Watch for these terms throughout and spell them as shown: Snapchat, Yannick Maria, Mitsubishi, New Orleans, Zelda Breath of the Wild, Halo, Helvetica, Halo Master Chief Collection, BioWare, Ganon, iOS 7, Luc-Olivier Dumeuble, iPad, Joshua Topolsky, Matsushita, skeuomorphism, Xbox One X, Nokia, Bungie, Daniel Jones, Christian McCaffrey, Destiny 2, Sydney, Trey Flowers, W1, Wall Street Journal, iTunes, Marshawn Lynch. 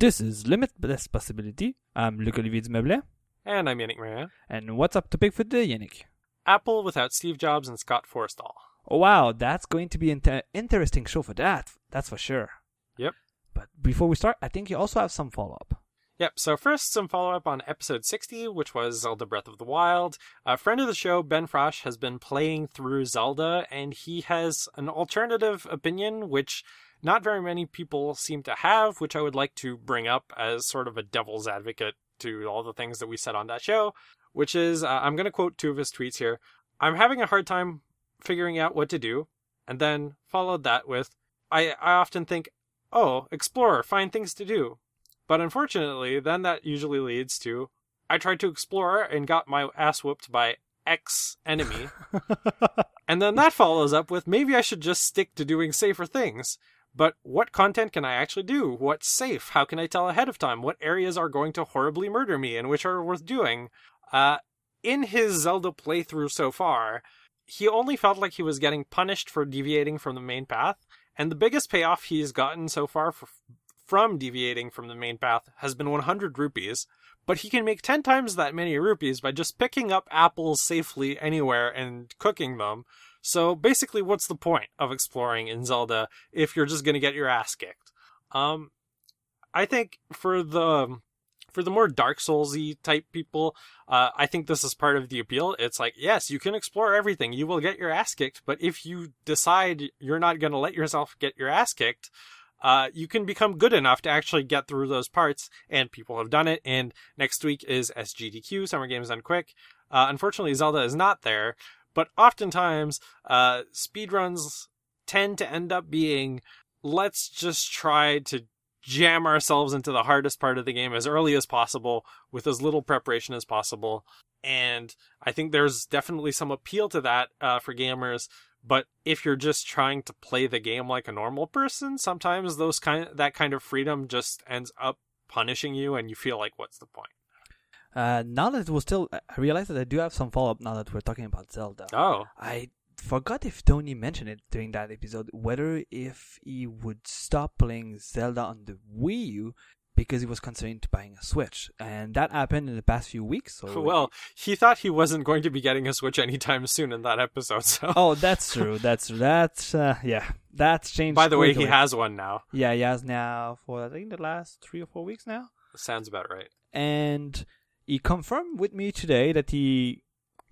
This is Limitless Possibility. I'm Luc-Olivier Dumeuble. And I'm Yannick Maria. And what's up to pick for today, Yannick? Apple without Steve Jobs and Scott Forstall. Oh, wow, that's going to be an interesting show for that. That's for sure. Yep. But before we start, I think you also have some follow-up. Yep, so first, some follow-up on episode 60, which was Zelda Breath of the Wild. A friend of the show, Ben Frosch, has been playing through Zelda, and he has an alternative opinion, which not very many people seem to have, which I would like to bring up as sort of a devil's advocate to all the things that we said on that show, which is, I'm going to quote two of his tweets here. I'm having a hard time figuring out what to do, and then followed that with, I often think, oh, explore, find things to do. But unfortunately, then that usually leads to, I tried to explore and got my ass whooped by X enemy. And then that follows up with, maybe I should just stick to doing safer things. But what content can I actually do? What's safe? How can I tell ahead of time? What areas are going to horribly murder me and which are worth doing? In his Zelda playthrough so far, he only felt like he was getting punished for deviating from the main path. And the biggest payoff he's gotten so far from deviating from the main path has been 100 rupees, but he can make 10 times that many rupees by just picking up apples safely anywhere and cooking them. So basically, what's the point of exploring in Zelda if you're just going to get your ass kicked? I think for the more Dark Souls-y type people, I think this is part of the appeal. It's like, yes, you can explore everything. You will get your ass kicked, but if you decide you're not going to let yourself get your ass kicked, you can become good enough to actually get through those parts, and people have done it. And next week is SGDQ, Summer Games Done Quick. Unfortunately, Zelda is not there, but oftentimes speedruns tend to end up being, let's just try to jam ourselves into the hardest part of the game as early as possible with as little preparation as possible. And I think there's definitely some appeal to that for gamers. But if you're just trying to play the game like a normal person, sometimes that kind of freedom just ends up punishing you, and you feel like, what's the point? Now that we're still, I realize that I do have some follow-up now that we're talking about Zelda. Oh. I forgot if Tony mentioned it during that episode, whether if he would stop playing Zelda on the Wii U because he was considering buying a Switch. And that happened in the past few weeks. So well, he thought he wasn't going to be getting a Switch anytime soon in that episode. So. Oh, that's true. That's changed. By the way, he has one now. Yeah, he has now for, I think, the last 3 or 4 weeks now. Sounds about right. And he confirmed with me today that he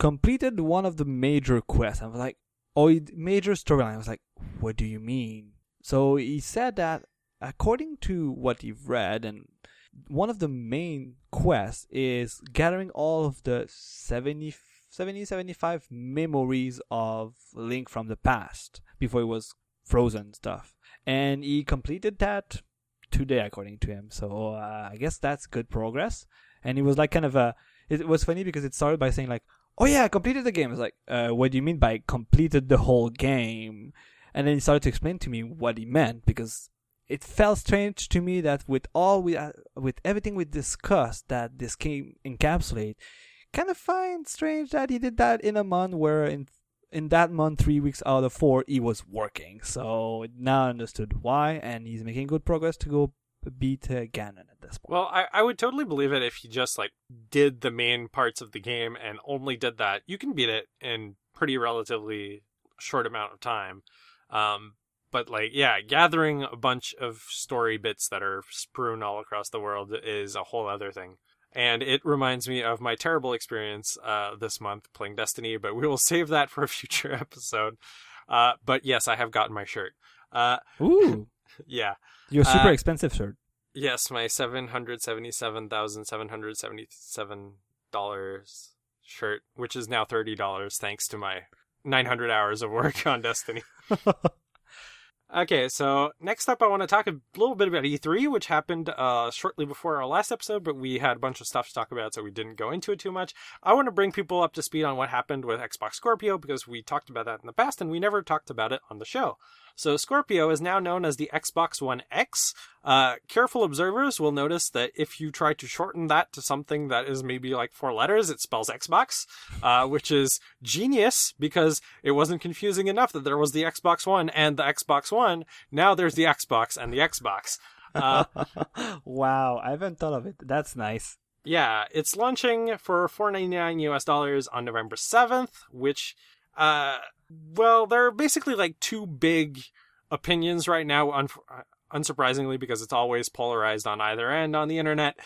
completed one of the major quests. I was like, major storyline. I was like, what do you mean? So he said that according to what you've read, and one of the main quests is gathering all of the 75 memories of Link from the past before he was frozen and stuff. And he completed that today, according to him. So I guess that's good progress. And it was like kind of it was funny because it started by saying like, oh yeah, I completed the game. It's like, what do you mean by completed the whole game? And then he started to explain to me what he meant, because it felt strange to me that with everything we discussed that this game encapsulates, kind of find strange that he did that in a month where in that month, 3 weeks out of 4, he was working. So now I understood why, and he's making good progress to go beat Ganon at this point. Well, I would totally believe it if he just like did the main parts of the game and only did that. You can beat it in pretty relatively short amount of time. But, like, yeah, gathering a bunch of story bits that are strewn all across the world is a whole other thing. And it reminds me of my terrible experience this month playing Destiny, but we will save that for a future episode. But, yes, I have gotten my shirt. Ooh. Yeah. Your super expensive shirt. Yes, my $777,777 shirt, which is now $30 thanks to my 900 hours of work on Destiny. Okay, so next up I want to talk a little bit about E3, which happened shortly before our last episode, but we had a bunch of stuff to talk about, so we didn't go into it too much. I want to bring people up to speed on what happened with Xbox Scorpio, because we talked about that in the past, and we never talked about it on the show. So Scorpio is now known as the Xbox One X. Careful observers will notice that if you try to shorten that to something that is maybe like 4 letters, it spells Xbox, which is genius, because it wasn't confusing enough that there was the Xbox One and the Xbox One. Now there's the Xbox and the Xbox. Wow, I haven't thought of it. That's nice. Yeah, it's launching for $4.99 on November 7th, which, well, there are basically like two big opinions right now, unsurprisingly, because it's always polarized on either end on the internet.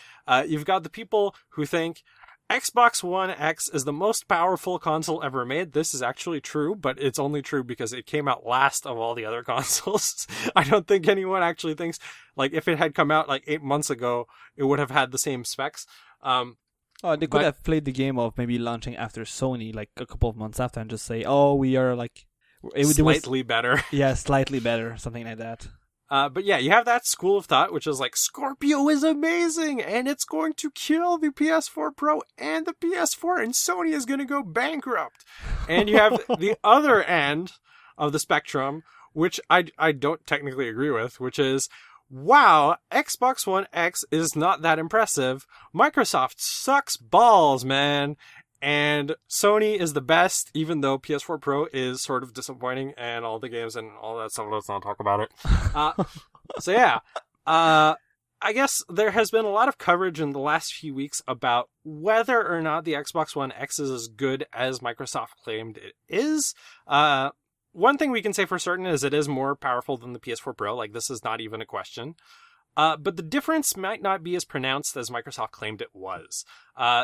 You've got the people who think Xbox One X is the most powerful console ever made. This is actually true, but it's only true because it came out last of all the other consoles. I don't think anyone actually thinks, like, if it had come out like 8 months ago, it would have had the same specs. They could have played the game of maybe launching after Sony, like a couple of months after, and just say, oh, we are like... It was slightly better. Yeah, slightly better, something like that. But yeah, you have that school of thought, which is like, Scorpio is amazing, and it's going to kill the PS4 Pro and the PS4, and Sony is going to go bankrupt. And you have the other end of the spectrum, which I don't technically agree with, which is, wow, Xbox One X is not that impressive. Microsoft sucks balls, man. And Sony is the best, even though PS4 Pro is sort of disappointing and all the games and all that stuff. Let's not talk about it. So yeah, I guess there has been a lot of coverage in the last few weeks about whether or not the Xbox One X is as good as Microsoft claimed it is. One thing we can say for certain is it is more powerful than the PS4 Pro. Like, this is not even a question. But the difference might not be as pronounced as Microsoft claimed it was.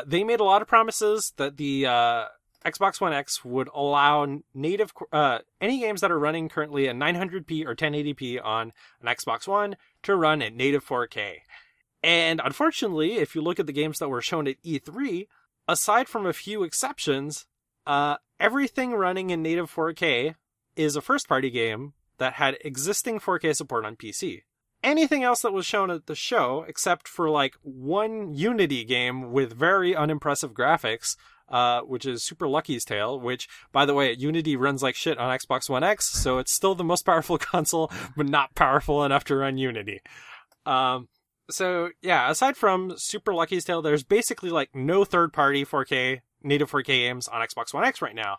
They made a lot of promises that the Xbox One X would allow native any games that are running currently at 900p or 1080p on an Xbox One to run at native 4K. And unfortunately, if you look at the games that were shown at E3, aside from a few exceptions, everything running in native 4K is a first-party game that had existing 4K support on PC. Anything else that was shown at the show, except for like one Unity game with very unimpressive graphics, which is Super Lucky's Tale, which, by the way, Unity runs like shit on Xbox One X, so it's still the most powerful console, but not powerful enough to run Unity. So yeah, aside from Super Lucky's Tale, there's basically like no third-party 4K, native 4K games on Xbox One X right now.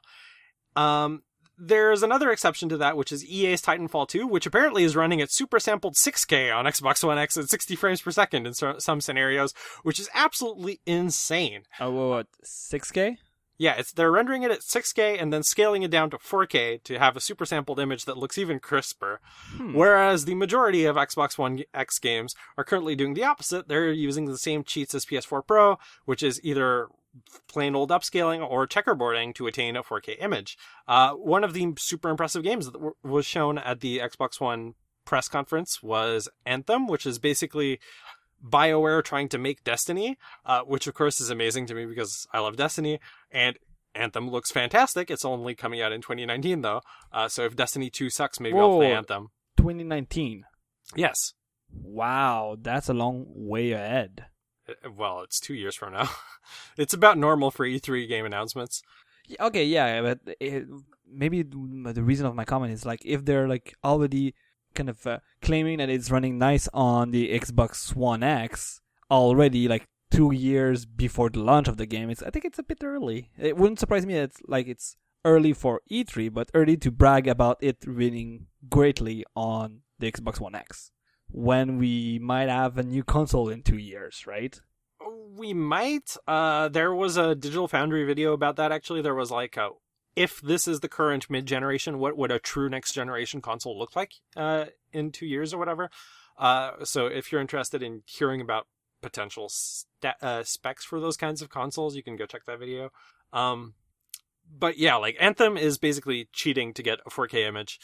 There's another exception to that, which is EA's Titanfall 2, which apparently is running at super sampled 6K on Xbox One X at 60 frames per second in some scenarios, which is absolutely insane. Oh, what? 6K? Yeah, they're rendering it at 6K and then scaling it down to 4K to have a super sampled image that looks even crisper. Whereas the majority of Xbox One X games are currently doing the opposite. They're using the same cheats as PS4 Pro, which is either plain old upscaling or checkerboarding to attain a 4K image. One of the super impressive games that was shown at the Xbox One press conference was Anthem, which is basically BioWare trying to make Destiny, which of course is amazing to me because I love Destiny, and Anthem looks fantastic. It's only coming out in 2019 though, so if Destiny 2 sucks, maybe I'll play Anthem. 2019? Yes. Wow, that's a long way ahead. Well, it's 2 years from now. It's about normal for E3 game announcements. Okay, yeah, but maybe the reason of my comment is like if they're like already kind of claiming that it's running nice on the Xbox One X already, like 2 years before the launch of the game. I think it's a bit early. It wouldn't surprise me that it's early for E3, but early to brag about it running greatly on the Xbox One X. When we might have a new console in 2 years, right? We might. There was a Digital Foundry video about that, actually. There was like, if this is the current mid-generation, what would a true next-generation console look like in 2 years or whatever? So if you're interested in hearing about potential specs for those kinds of consoles, you can go check that video. But yeah, like Anthem is basically cheating to get a 4K image.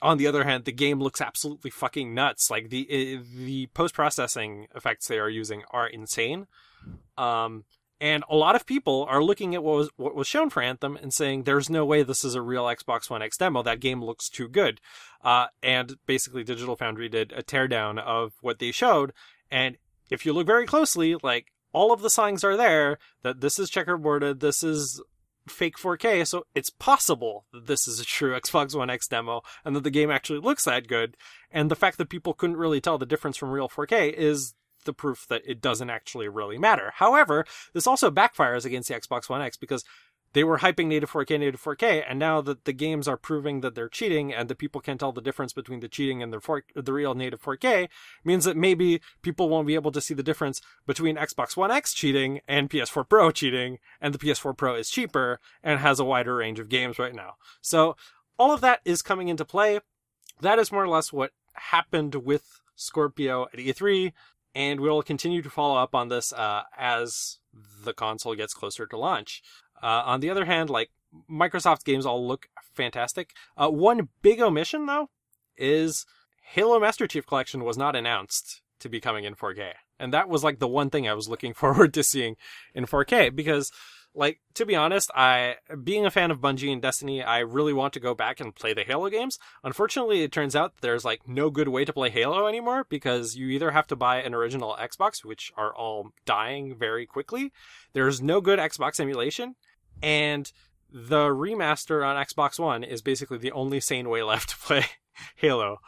On the other hand, the game looks absolutely fucking nuts. Like, the post-processing effects they are using are insane. And a lot of people are looking at what was shown for Anthem and saying, there's no way this is a real Xbox One X demo. That game looks too good. And basically, Digital Foundry did a teardown of what they showed. And if you look very closely, like, all of the signs are there that this is checkerboarded, this is fake 4K, so it's possible that this is a true Xbox One X demo and that the game actually looks that good. And the fact that people couldn't really tell the difference from real 4K is the proof that it doesn't actually really matter. However, this also backfires against the Xbox One X because they were hyping native 4K, and now that the games are proving that they're cheating and that people can't tell the difference between the cheating and the real native 4K, means that maybe people won't be able to see the difference between Xbox One X cheating and PS4 Pro cheating, and the PS4 Pro is cheaper and has a wider range of games right now. So all of that is coming into play. That is more or less what happened with Scorpio at E3, and we'll continue to follow up on this as the console gets closer to launch. On the other hand, like, Microsoft games all look fantastic. One big omission, though, is Halo Master Chief Collection was not announced to be coming in 4K. And that was, like, the one thing I was looking forward to seeing in 4K, because, like, to be honest, being a fan of Bungie and Destiny, I really want to go back and play the Halo games. Unfortunately, it turns out there's, like, no good way to play Halo anymore, because you either have to buy an original Xbox, which are all dying very quickly. There's no good Xbox emulation. And the remaster on Xbox One is basically the only sane way left to play Halo.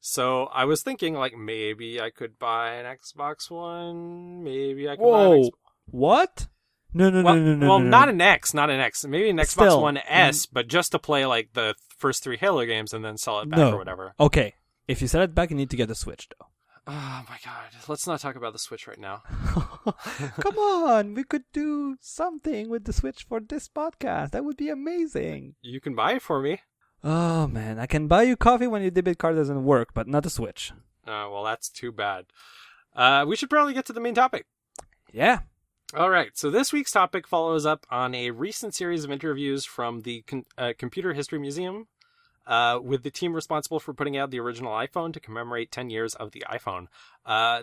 So I was thinking, like, maybe I could buy an Xbox One. Maybe I could buy an Xbox. What? No, Not an X. Maybe an Xbox One S, but just to play, like, the first three Halo games and then sell it back or whatever. Okay. If you sell it back, you need to get a Switch, though. Oh, my God. Let's not talk about the Switch right now. Come on. We could do something with the Switch for this podcast. That would be amazing. You can buy it for me. Oh, man. I can buy you coffee when your debit card doesn't work, but not a Switch. Oh, well, that's too bad. We should probably get to the main topic. Yeah. All right, so this week's topic follows up on a recent series of interviews from the Computer History Museum with the team responsible for putting out the original iPhone to commemorate 10 years of the iPhone.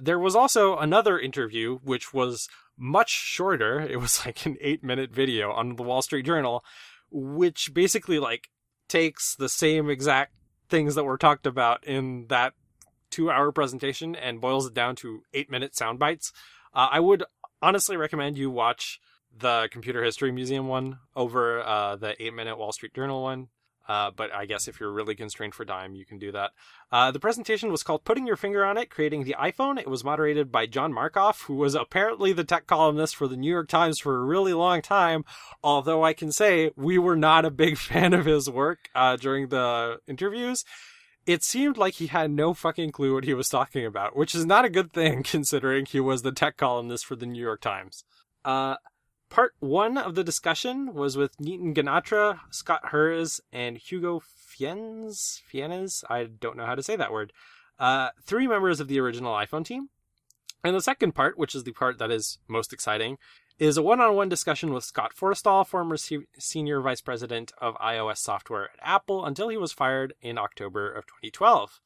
There was also another interview, which was much shorter. It was like an 8-minute video on the Wall Street Journal, which basically, like, takes the same exact things that were talked about in that 2-hour presentation and boils it down to 8-minute sound bites. I would honestly recommend you watch the Computer History Museum one over the 8-minute Wall Street Journal one. But I guess if you're really constrained for time, you can do that. The presentation was called Putting Your Finger on It, Creating the iPhone. It was moderated by John Markoff, who was apparently the tech columnist for the New York Times for a really long time. Although I can say we were not a big fan of his work during the interviews. It seemed like he had no fucking clue what he was talking about, which is not a good thing considering he was the tech columnist for the New York Times. Part one of the discussion was with Nitin Ganatra, Scott Herz, and Hugo Fiennes. I don't know how to say that word. Three members of the original iPhone team. And the second part, which is the part that is most exciting, is a one-on-one discussion with Scott Forstall, former senior vice president of iOS software at Apple, until he was fired in October of 2012.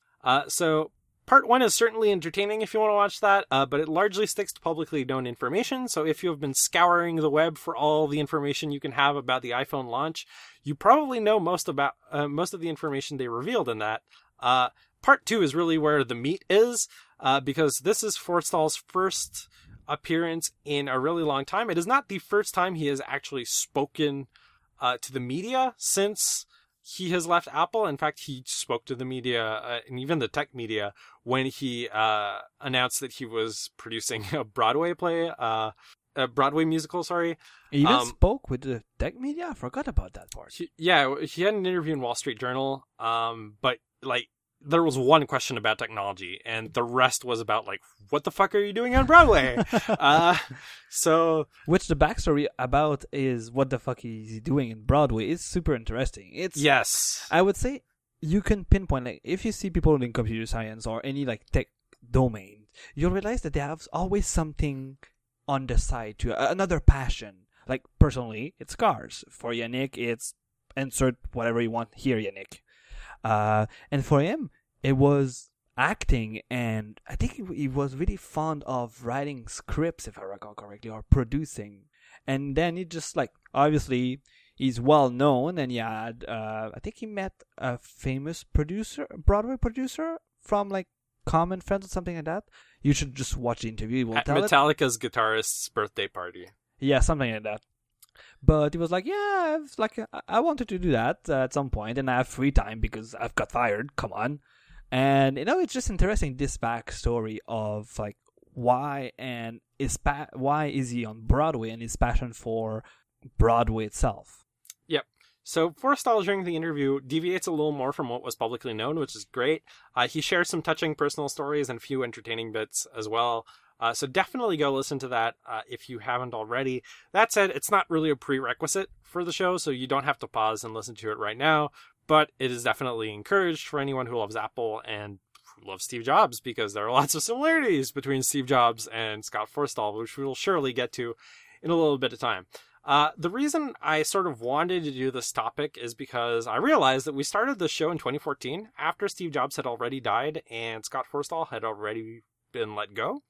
So part one is certainly entertaining if you want to watch that, but it largely sticks to publicly known information. So if you have been scouring the web for all the information you can have about the iPhone launch, you probably know most of the information they revealed in that. Part two is really where the meat is, because this is Forstall's first appearance in a really long time. It is not the first time he has actually spoken to the media since he has left Apple. In fact, he spoke to the media and even the tech media when he announced that he was producing a Broadway play, a Broadway musical, sorry. He even spoke with the tech media? I forgot about that part. He had an interview in Wall Street Journal, but like, there was one question about technology and the rest was about, like, what the fuck are you doing on Broadway? Which the backstory about is what the fuck is he doing in Broadway is super interesting. Yes. I would say you can pinpoint, like, if you see people in computer science or any, like, tech domain, you'll realize that they have always something on the side to another passion. Like, personally, it's cars. For Yannick, it's insert whatever you want here, Yannick. And for him, it was acting, and I think he was really fond of writing scripts, if I recall correctly, or producing. And then he just, like, obviously, he's well known, and he had, I think he met a famous producer, Broadway producer, from, like, Common Friends or something like that. You should just watch the interview. He won't tell Metallica's guitarist's birthday party. Yeah, something like that. But he was like, yeah, like, I wanted to do that at some point, and I have free time because I've got fired. Come on. And, you know, it's just interesting, this backstory of, like, why is he on Broadway and his passion for Broadway itself. Yep. So Forstall, during the interview, deviates a little more from what was publicly known, which is great. He shares some touching personal stories and a few entertaining bits as well. So definitely go listen to that if you haven't already. That said, it's not really a prerequisite for the show, so you don't have to pause and listen to it right now. But it is definitely encouraged for anyone who loves Apple and loves Steve Jobs, because there are lots of similarities between Steve Jobs and Scott Forstall, which we'll surely get to in a little bit of time. The reason I sort of wanted to do this topic is because I realized that we started the show in 2014 after Steve Jobs had already died and Scott Forstall had already been let go.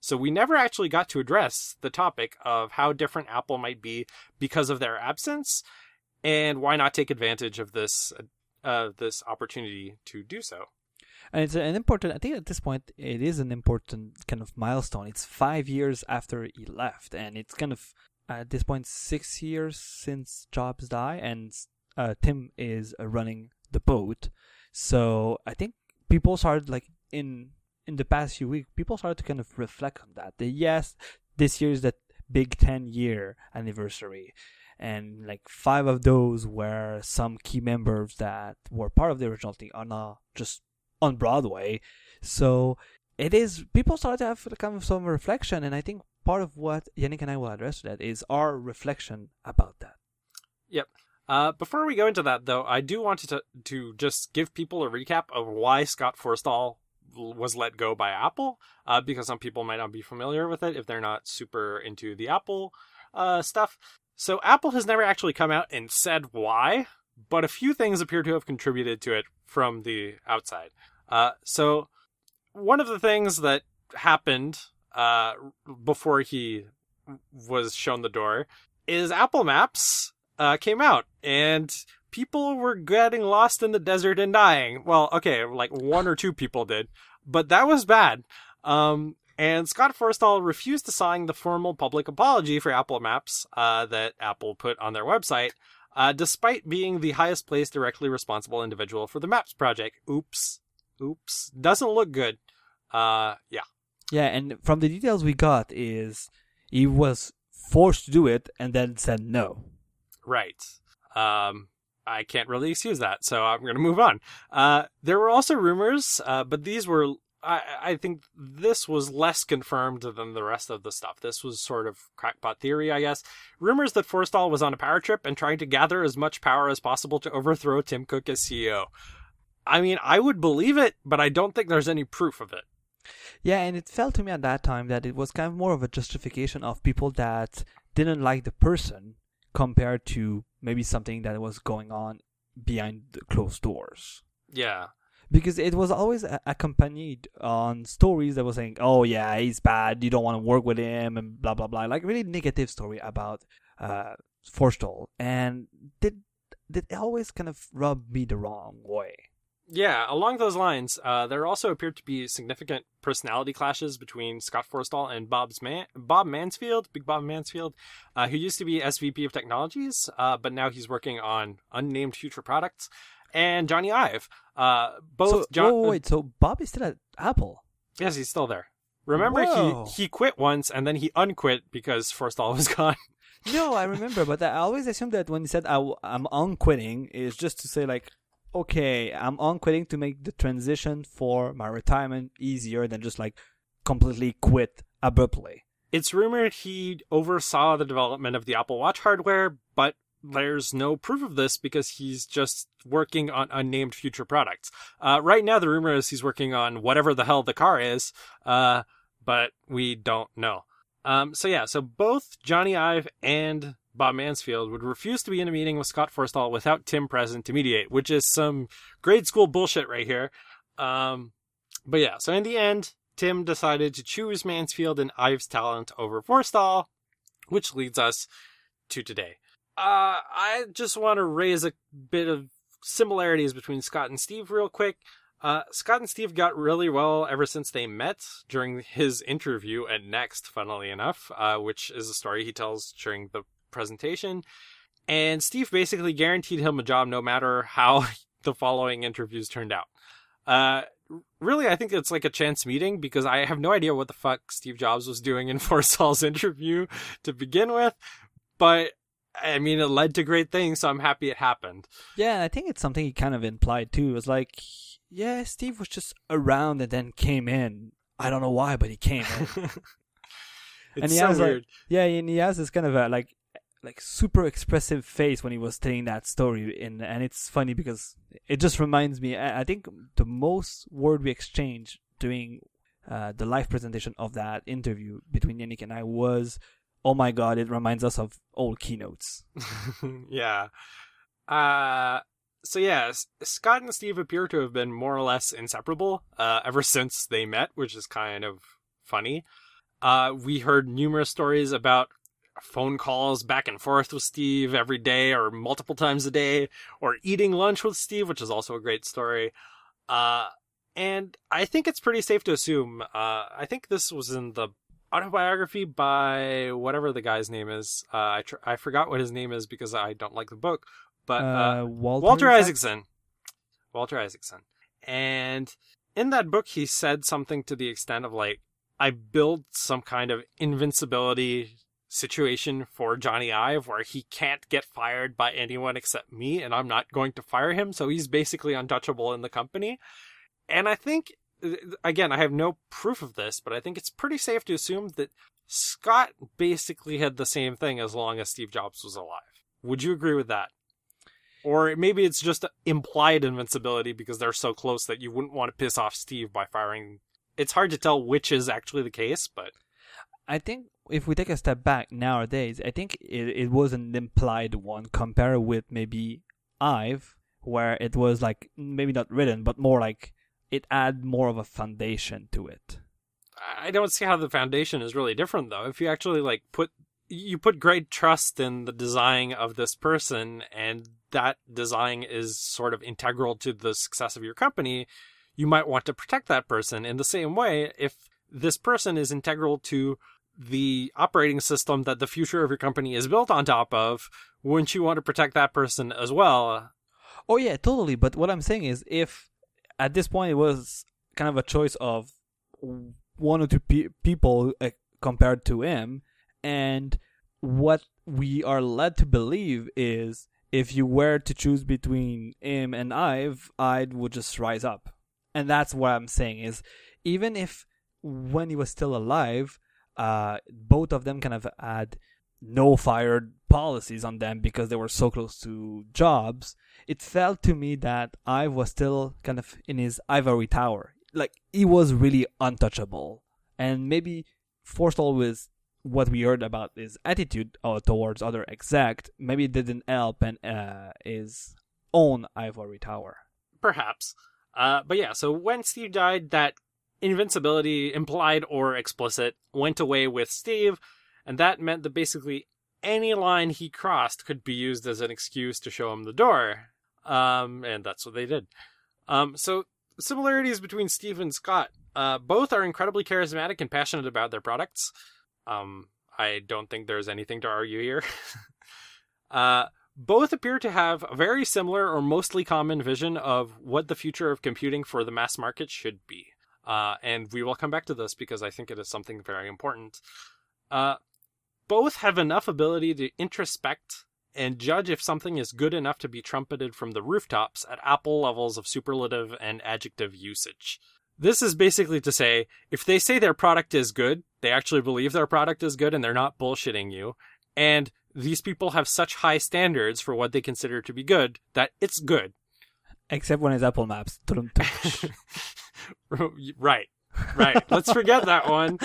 So we never actually got to address the topic of how different Apple might be because of their absence, and why not take advantage of this opportunity to do so. And it's an important, I think at this point, it is an important kind of milestone. It's 5 years after he left, and it's kind of, at this point, 6 years since Jobs died, and Tim is running the boat. So I think people started, like, in the past few weeks, people started to kind of reflect on that. Yes, this year is that big 10-year anniversary. And like 5 of those were some key members that were part of the original thing are now just on Broadway. So it is, people started to have kind of some reflection. And I think part of what Yannick and I will address to that is our reflection about that. Yep. Before we go into that, though, I do want to just give people a recap of why Scott Forstall was let go by Apple, because some people might not be familiar with it if they're not super into the Apple stuff. So Apple has never actually come out and said why, but a few things appear to have contributed to it from the outside. So one of the things that happened before he was shown the door is Apple Maps came out, and people were getting lost in the desert and dying. Well, okay, like 1 or 2 people did, but that was bad. And Scott Forstall refused to sign the formal public apology for Apple Maps that Apple put on their website, despite being the highest placed directly responsible individual for the Maps project. Oops. Doesn't look good. Yeah, and from the details we got is he was forced to do it and then said no. Right. I can't really excuse that, so I'm going to move on. There were also rumors, but these were... I think this was less confirmed than the rest of the stuff. This was sort of crackpot theory, I guess. Rumors that Forstall was on a power trip and trying to gather as much power as possible to overthrow Tim Cook as CEO. I mean, I would believe it, but I don't think there's any proof of it. Yeah, and it felt to me at that time that it was kind of more of a justification of people that didn't like the person compared to maybe something that was going on behind the closed doors. Yeah. Because it was always accompanied on stories that were saying, oh, yeah, he's bad, you don't want to work with him, and blah, blah, blah. Like, really negative story about Forstall. And did always kind of rub me the wrong way. Yeah, along those lines, there also appeared to be significant personality clashes between Scott Forstall and Bob Mansfield, Big Bob Mansfield, who used to be SVP of Technologies, but now he's working on unnamed future products. And Jony Ive. So Bob is still at Apple? Yes, he's still there. Remember, he quit once, and then he unquit because Forstall was gone. No, I remember, but I always assumed that when he said, I'm unquitting, is just to say, like, okay, I'm unquitting to make the transition for my retirement easier than just, like, completely quit abruptly. It's rumored he oversaw the development of the Apple Watch hardware, but there's no proof of this because he's just working on unnamed future products. Right now, the rumor is he's working on whatever the hell the car is, but we don't know. So both Jony Ive and Bob Mansfield would refuse to be in a meeting with Scott Forstall without Tim present to mediate, which is some grade school bullshit right here. So in the end, Tim decided to choose Mansfield and Ive's talent over Forstall, which leads us to today. I just want to raise a bit of similarities between Scott and Steve real quick. Scott and Steve got really well ever since they met during his interview at Next, funnily enough, which is a story he tells during the presentation. And Steve basically guaranteed him a job no matter how the following interviews turned out. Really, I think it's like a chance meeting because I have no idea what the fuck Steve Jobs was doing in Forstall's interview to begin with, but I mean, it led to great things, so I'm happy it happened. Yeah, I think it's something he kind of implied, too. It was like, yeah, Steve was just around and then came in. I don't know why, but he came in. It's so weird. Yeah, and he has this kind of like super expressive face when he was telling that story. And it's funny because it just reminds me, I think the most word we exchanged during the live presentation of that interview between Yannick and I was, oh my God, it reminds us of old keynotes. Yeah. So yeah, Scott and Steve appear to have been more or less inseparable ever since they met, which is kind of funny. We heard numerous stories about phone calls back and forth with Steve every day or multiple times a day, or eating lunch with Steve, which is also a great story. And I think it's pretty safe to assume, I think this was in the autobiography by whatever the guy's name is. I forgot what his name is because I don't like the book, but Walter Isaacson. Walter Isaacson. And in that book, he said something to the extent of like, I build some kind of invincibility situation for Jony Ive where he can't get fired by anyone except me, and I'm not going to fire him. So he's basically untouchable in the company. And I think, again, I have no proof of this, but I think it's pretty safe to assume that Scott basically had the same thing as long as Steve Jobs was alive. Would you agree with that? Or maybe it's just implied invincibility because they're so close that you wouldn't want to piss off Steve by firing. It's hard to tell which is actually the case, but... I think if we take a step back nowadays, I think it was an implied one compared with maybe Ive, where it was like, maybe not written, but more like... it add more of a foundation to it. I don't see how the foundation is really different, though. If you actually like put great trust in the design of this person, and that design is sort of integral to the success of your company, you might want to protect that person. In the same way, if this person is integral to the operating system that the future of your company is built on top of, wouldn't you want to protect that person as well? Oh yeah, totally. But what I'm saying is, if at this point, it was kind of a choice of one or two people compared to him. And what we are led to believe is if you were to choose between him and Ive, I would just rise up. And that's what I'm saying is even if when he was still alive, both of them kind of had no fired policies on them because they were so close to Jobs, it felt to me that Ive was still kind of in his ivory tower. Like, he was really untouchable. And maybe Forstall, with what we heard about his attitude towards other exec, maybe it didn't help and his own ivory tower. Perhaps. But yeah, so when Steve died, that invincibility, implied or explicit, went away with Steve, and that meant that basically any line he crossed could be used as an excuse to show him the door. And that's what they did. So similarities between Steve and Scott. Both are incredibly charismatic and passionate about their products. I don't think there's anything to argue here. Both appear to have a very similar or mostly common vision of what the future of computing for the mass market should be. And we will come back to this because I think it is something very important. Both have enough ability to introspect and judge if something is good enough to be trumpeted from the rooftops at Apple levels of superlative and adjective usage. This is basically to say, if they say their product is good, they actually believe their product is good and they're not bullshitting you. And these people have such high standards for what they consider to be good that it's good. Except when it's Apple Maps. Right. Right. Let's forget that one.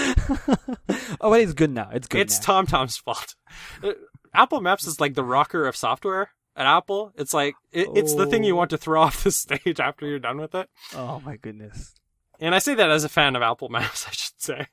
Oh, but it's good now. It's TomTom's fault. Apple Maps is like the rocker of software at Apple. It's like, it's the thing you want to throw off the stage after you're done with it. Oh, my goodness. And I say that as a fan of Apple Maps, I should say.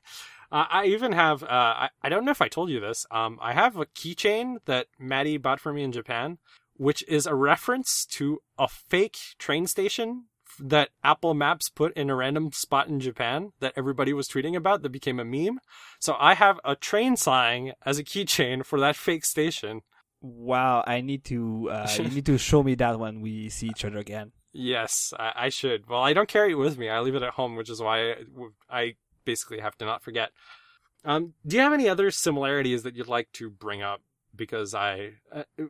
I even have, I don't know if I told you this, I have a keychain that Maddie bought for me in Japan, which is a reference to a fake train station that Apple Maps put in a random spot in Japan that everybody was tweeting about that became a meme. So I have a train sign as a keychain for that fake station. Wow, I need to, you need to show me that when we see each other again. Yes, I should. Well, I don't carry it with me. I leave it at home, which is why I basically have to not forget. Do you have any other similarities that you'd like to bring up because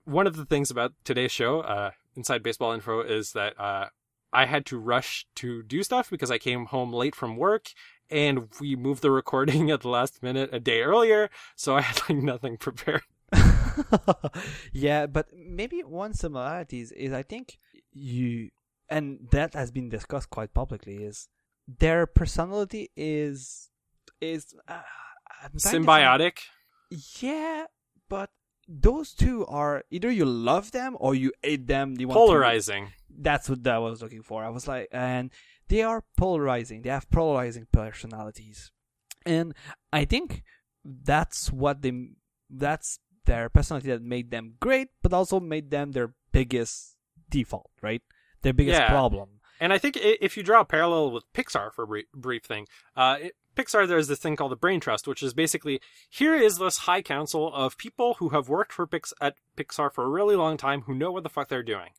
one of the things about today's show, Inside Baseball Info, is that I had to rush to do stuff because I came home late from work and we moved the recording at the last minute a day earlier. So I had like nothing prepared. Yeah, but maybe one similarity is I think you, and that has been discussed quite publicly, is their personality is symbiotic. Yeah, but those two are either you love them or you hate them. You want polarizing. That's what I was looking for. I was like, and they are polarizing. They have polarizing personalities, and I think that's what they. That's their personality that made them great, but also made them their biggest default, right? Their biggest problem. And I think if you draw a parallel with Pixar for a brief thing, Pixar, there's this thing called the Brain Trust, which is basically, here is this high council of people who have worked for at Pixar for a really long time, who know what the fuck they're doing.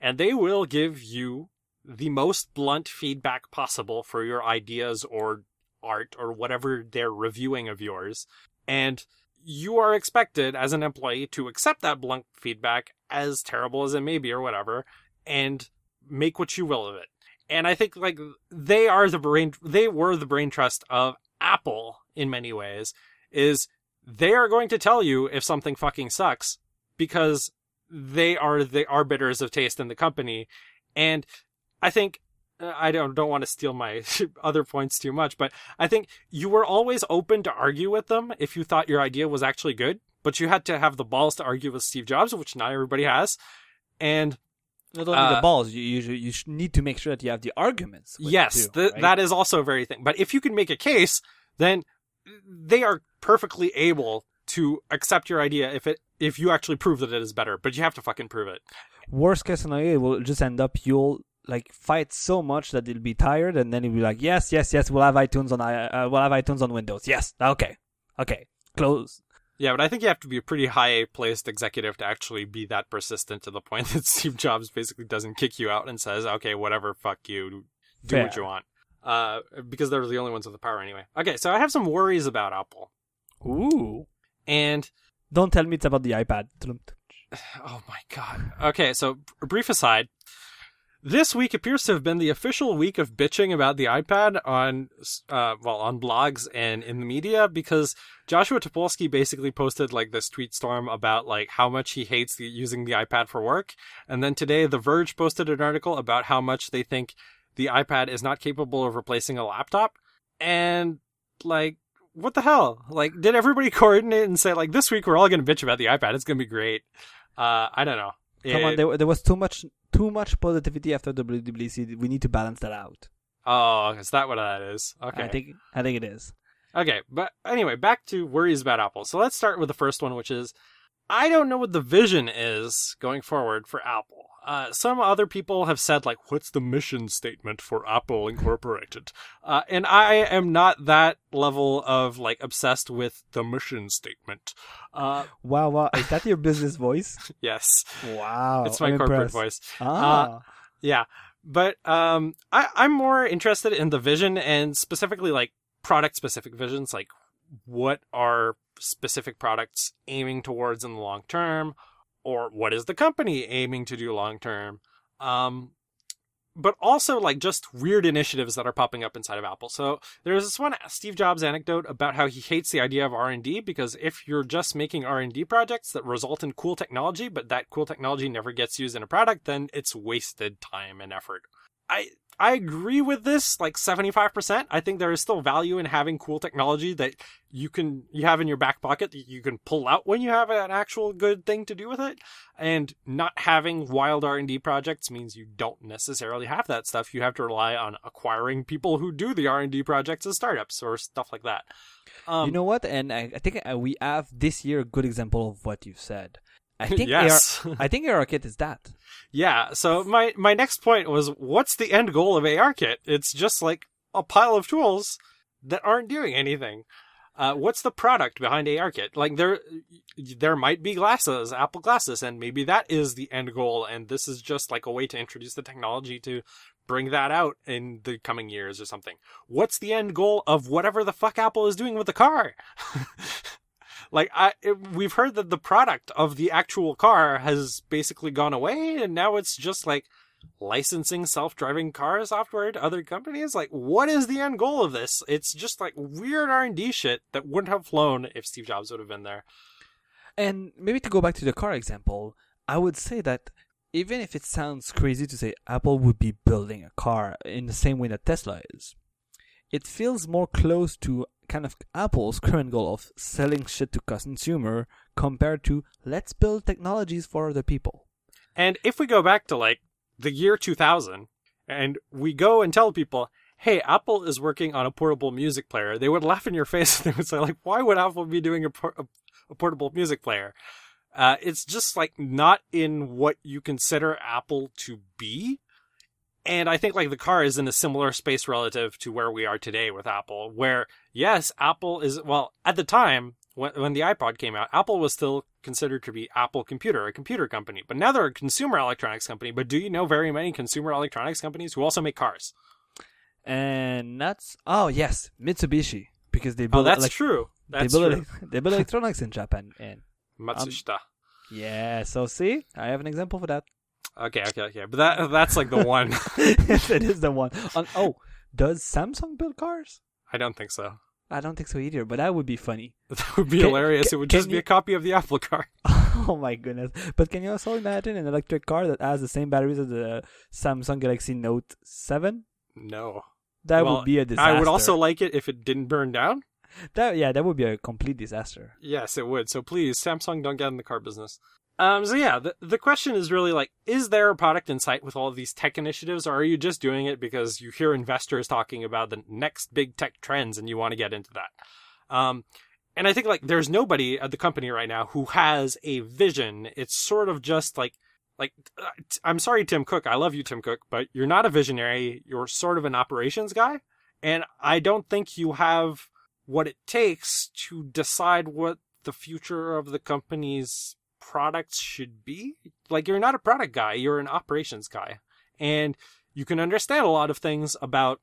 And they will give you the most blunt feedback possible for your ideas or art or whatever they're reviewing of yours. And you are expected as an employee to accept that blunt feedback, as terrible as it may be or whatever, and make what you will of it. And I think like they were the brain trust of Apple in many ways, is they are going to tell you if something fucking sucks because they are the arbiters of taste in the company. And I think I don't want to steal my other points too much, but I think you were always open to argue with them if you thought your idea was actually good, but you had to have the balls to argue with Steve Jobs, which not everybody has. And not only the balls, you need to make sure that you have the arguments. Yes, right? That is also a very thing. But if you can make a case, then they are perfectly able to accept your idea if you actually prove that it is better. But you have to fucking prove it. Worst case scenario, it will just end up you'll like fight so much that they'll be tired, and then you'll be like, yes, we'll have iTunes on Windows. Yes, okay, close. Yeah, but I think you have to be a pretty high-placed executive to actually be that persistent to the point that Steve Jobs basically doesn't kick you out and says, okay, whatever, fuck you, do what you want. Because they're the only ones with the power anyway. Okay, so I have some worries about Apple. Ooh. And... don't tell me it's about the iPad. Oh my god. Okay, so a brief aside. This week appears to have been the official week of bitching about the iPad on blogs and in the media, because Joshua Topolsky basically posted like this tweet storm about like how much he hates using the iPad for work. And then today, The Verge posted an article about how much they think the iPad is not capable of replacing a laptop. And like, what the hell? Like, did everybody coordinate and say like, this week we're all going to bitch about the iPad. It's going to be great. I don't know. Come on, there was too much positivity after WWDC. We need to balance that out. Oh, is that what that is? Okay, I think it is. Okay, but anyway, back to worries about Apple. So let's start with the first one, which is I don't know what the vision is going forward for Apple. Some other people have said, like, what's the mission statement for Apple Incorporated? And I am not that level of, like, obsessed with the mission statement. Wow. Is that your business voice? Yes. Wow. It's my corporate voice. Ah. Yeah. But I'm more interested in the vision and specifically, like, product-specific visions. Like, what are specific products aiming towards in the long term? Or what is the company aiming to do long term? But also like just weird initiatives that are popping up inside of Apple. So there's this one Steve Jobs anecdote about how he hates the idea of R&D, because if you're just making R&D projects that result in cool technology, but that cool technology never gets used in a product, then it's wasted time and effort. I agree with this like 75%. I think there is still value in having cool technology that you have in your back pocket that you can pull out when you have an actual good thing to do with it. And not having wild R&D projects means you don't necessarily have that stuff. You have to rely on acquiring people who do the R&D projects as startups or stuff like that. You know what? And I think we have this year a good example of what you've said. I think yes. I think ARKit is that. Yeah. So my next point was, what's the end goal of ARKit? It's just like a pile of tools that aren't doing anything. What's the product behind ARKit? Like there might be glasses, Apple glasses, and maybe that is the end goal. And this is just like a way to introduce the technology to bring that out in the coming years or something. What's the end goal of whatever the fuck Apple is doing with the car? Like, we've heard that the product of the actual car has basically gone away, and now it's just like licensing self-driving car software to other companies. Like, what is the end goal of this? It's just like weird R&D shit that wouldn't have flown if Steve Jobs would have been there. And maybe to go back to the car example, I would say that even if it sounds crazy to say Apple would be building a car in the same way that Tesla is, it feels more close to kind of Apple's current goal of selling shit to consumer compared to let's build technologies for other people. And if we go back to like the year 2000 and we go and tell people, hey, Apple is working on a portable music player, they would laugh in your face and they would say, like, why would Apple be doing a portable music player? It's just like not in what you consider Apple to be. And I think like the car is in a similar space relative to where we are today with Apple, where yes, Apple is, well, at the time when the iPod came out, Apple was still considered to be Apple Computer, a computer company, but now they're a consumer electronics company. But do you know very many consumer electronics companies who also make cars? And that's, oh yes, Mitsubishi, because they build, they build electronics in Japan, and Matsushita. Yeah, so see, I have an example for that. Okay. But that's like the one. Yes, it is the one. Oh, does Samsung build cars? I don't think so. I don't think so either, but that would be funny. That would be hilarious. It would just be a copy of the Apple car. Oh my goodness. But can you also imagine an electric car that has the same batteries as the Samsung Galaxy Note 7? No. That would be a disaster. I would also like it if it didn't burn down. That would be a complete disaster. Yes, it would. So please, Samsung, don't get in the car business. So yeah, the question is really like, is there a product in sight with all of these tech initiatives, or are you just doing it because you hear investors talking about the next big tech trends and you want to get into that? And I think like there's nobody at the company right now who has a vision. It's sort of just like, I'm sorry, Tim Cook. I love you, Tim Cook, but you're not a visionary. You're sort of an operations guy. And I don't think you have what it takes to decide what the future of the company's products should be. Like, you're not a product guy, you're an operations guy, and you can understand a lot of things about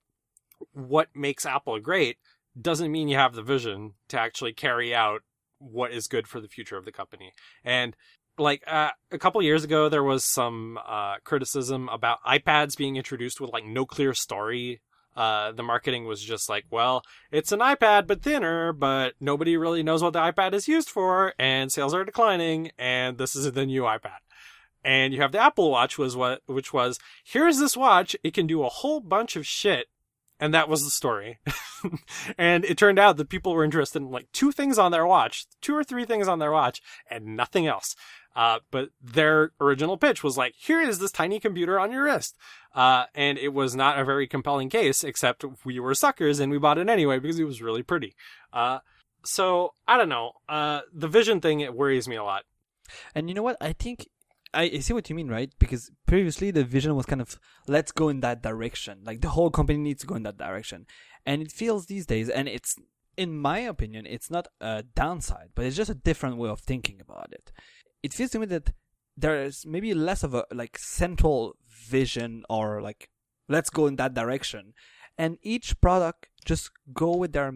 what makes Apple great. Doesn't mean you have the vision to actually carry out what is good for the future of the company. And like a couple years ago there was some criticism about iPads being introduced with like no clear story. The marketing was just like, well, it's an iPad, but thinner, but nobody really knows what the iPad is used for, and sales are declining, and this is the new iPad. And you have the Apple Watch, which was, here's this watch, it can do a whole bunch of shit. And that was the story. And it turned out that people were interested in like two or three things on their watch, and nothing else. But their original pitch was like, here is this tiny computer on your wrist. And it was not a very compelling case, except we were suckers and we bought it anyway because it was really pretty. So I don't know. The vision thing, it worries me a lot. And you know what? I think I see what you mean, right? Because previously the vision was kind of, let's go in that direction. Like the whole company needs to go in that direction. And it feels these days, and it's, in my opinion, it's not a downside, but it's just a different way of thinking about it. It feels to me that there's maybe less of a like central vision or like, let's go in that direction. And each product just go with their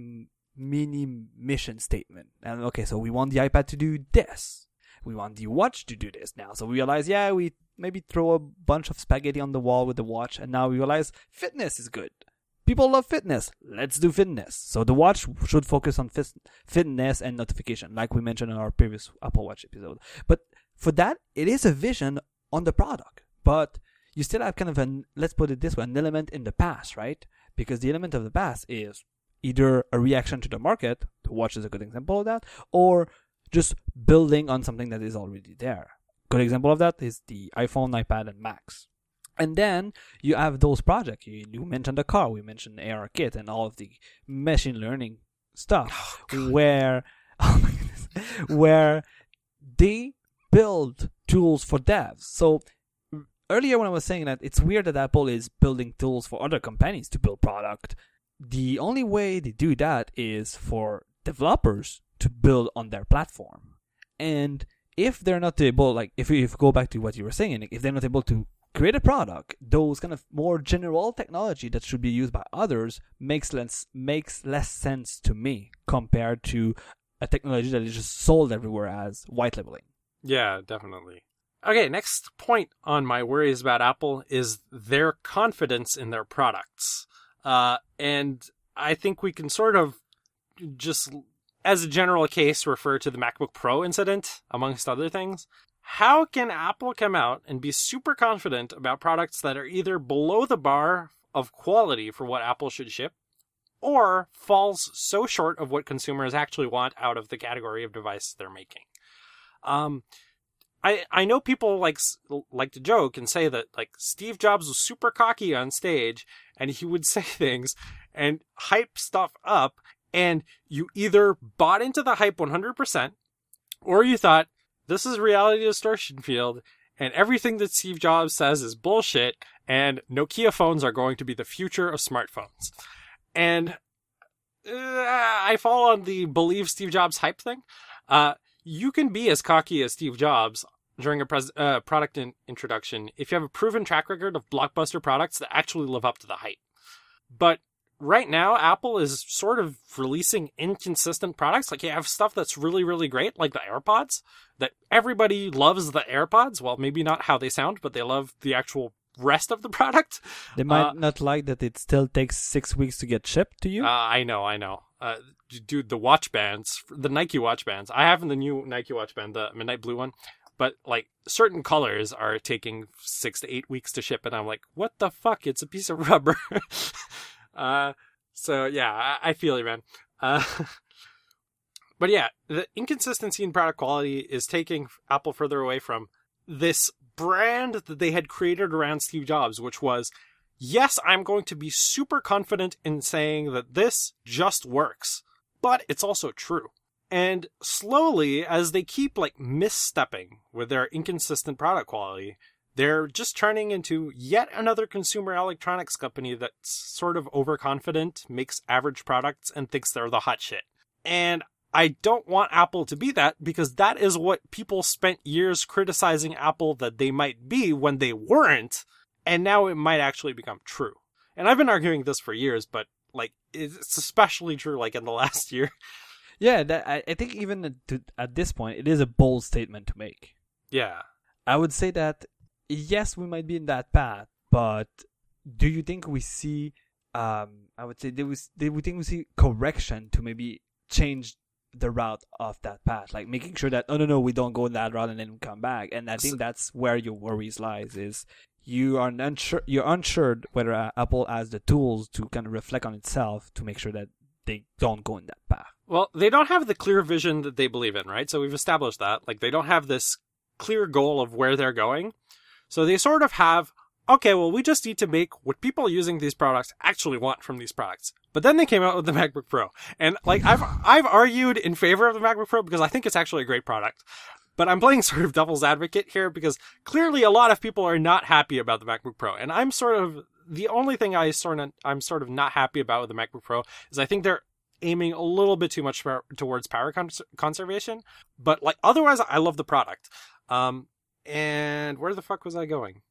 mini mission statement. And okay, so we want the iPad to do this. We want the watch to do this now. So we realize, yeah, we maybe throw a bunch of spaghetti on the wall with the watch. And now we realize fitness is good. People love fitness. Let's do fitness. So the watch should focus on fitness and notification, like we mentioned in our previous Apple Watch episode. But for that, it is a vision on the product. But you still have kind of an, let's put it this way, an element in the past, right? Because the element of the past is either a reaction to the market, the watch is a good example of that, or just building on something that is already there. Good example of that is the iPhone, iPad, and Macs. And then you have those projects. You mentioned the car. We mentioned ARKit and all of the machine learning stuff, where they build tools for devs. So earlier when I was saying that it's weird that Apple is building tools for other companies to build product, the only way they do that is for developers to build on their platform. And if they're not able, like if you go back to what you were saying, if they're not able to create a product, those kind of more general technology that should be used by others makes less sense to me compared to a technology that is just sold everywhere as white labeling. Yeah, definitely. Okay, next point on my worries about Apple is their confidence in their products. And I think we can sort of just, as a general case, refer to the MacBook Pro incident, amongst other things. How can Apple come out and be super confident about products that are either below the bar of quality for what Apple should ship, or falls so short of what consumers actually want out of the category of device they're making? I know people like to joke and say that Steve Jobs was super cocky on stage, and he would say things and hype stuff up, and you either bought into the hype 100%, or you thought, this is reality distortion field, and everything that Steve Jobs says is bullshit, and Nokia phones are going to be the future of smartphones. And I fall on the believe Steve Jobs hype thing. You can be as cocky as Steve Jobs during a product introduction if you have a proven track record of blockbuster products that actually live up to the hype. But right now, Apple is sort of releasing inconsistent products. You have stuff that's really, really great, like the AirPods, that everybody loves the AirPods. Well, maybe not how they sound, but they love the actual rest of the product. They might not like that it still takes 6 weeks to get shipped to you. I know. Dude, the watch bands, the Nike watch bands. I have the new Nike watch band, the midnight blue one, but certain colors are taking 6 to 8 weeks to ship, and I'm like, what the fuck? It's a piece of rubber. So yeah, I feel you, man. But yeah, the inconsistency in product quality is taking Apple further away from this brand that they had created around Steve Jobs, which was, yes, I'm going to be super confident in saying that this just works, but it's also true. And slowly, as they keep misstepping with their inconsistent product quality, they're just turning into yet another consumer electronics company that's sort of overconfident, makes average products, and thinks they're the hot shit. And I don't want Apple to be that, because that is what people spent years criticizing Apple that they might be when they weren't. And now it might actually become true. And I've been arguing this for years, but it's especially true in the last year. Yeah, I think even at this point, it is a bold statement to make. Yeah. I would say that, yes, we might be in that path, but do you think we see, I would say, do we think we see correction to maybe change the route of that path, making sure that, oh, no, we don't go that route and then we come back. And I think that's where your worries lies is, You're unsure whether Apple has the tools to kind of reflect on itself to make sure that they don't go in that path. Well, they don't have the clear vision that they believe in, right? So we've established that. They don't have this clear goal of where they're going. So they sort of have, okay, well, we just need to make what people using these products actually want from these products. But then they came out with the MacBook Pro. And I've argued in favor of the MacBook Pro because I think it's actually a great product. But I'm playing sort of devil's advocate here because clearly a lot of people are not happy about the MacBook Pro. And I'm sort of, the only thing I'm sort of not happy about with the MacBook Pro is I think they're aiming a little bit too much towards power conservation. But otherwise, I love the product. And where the fuck was I going?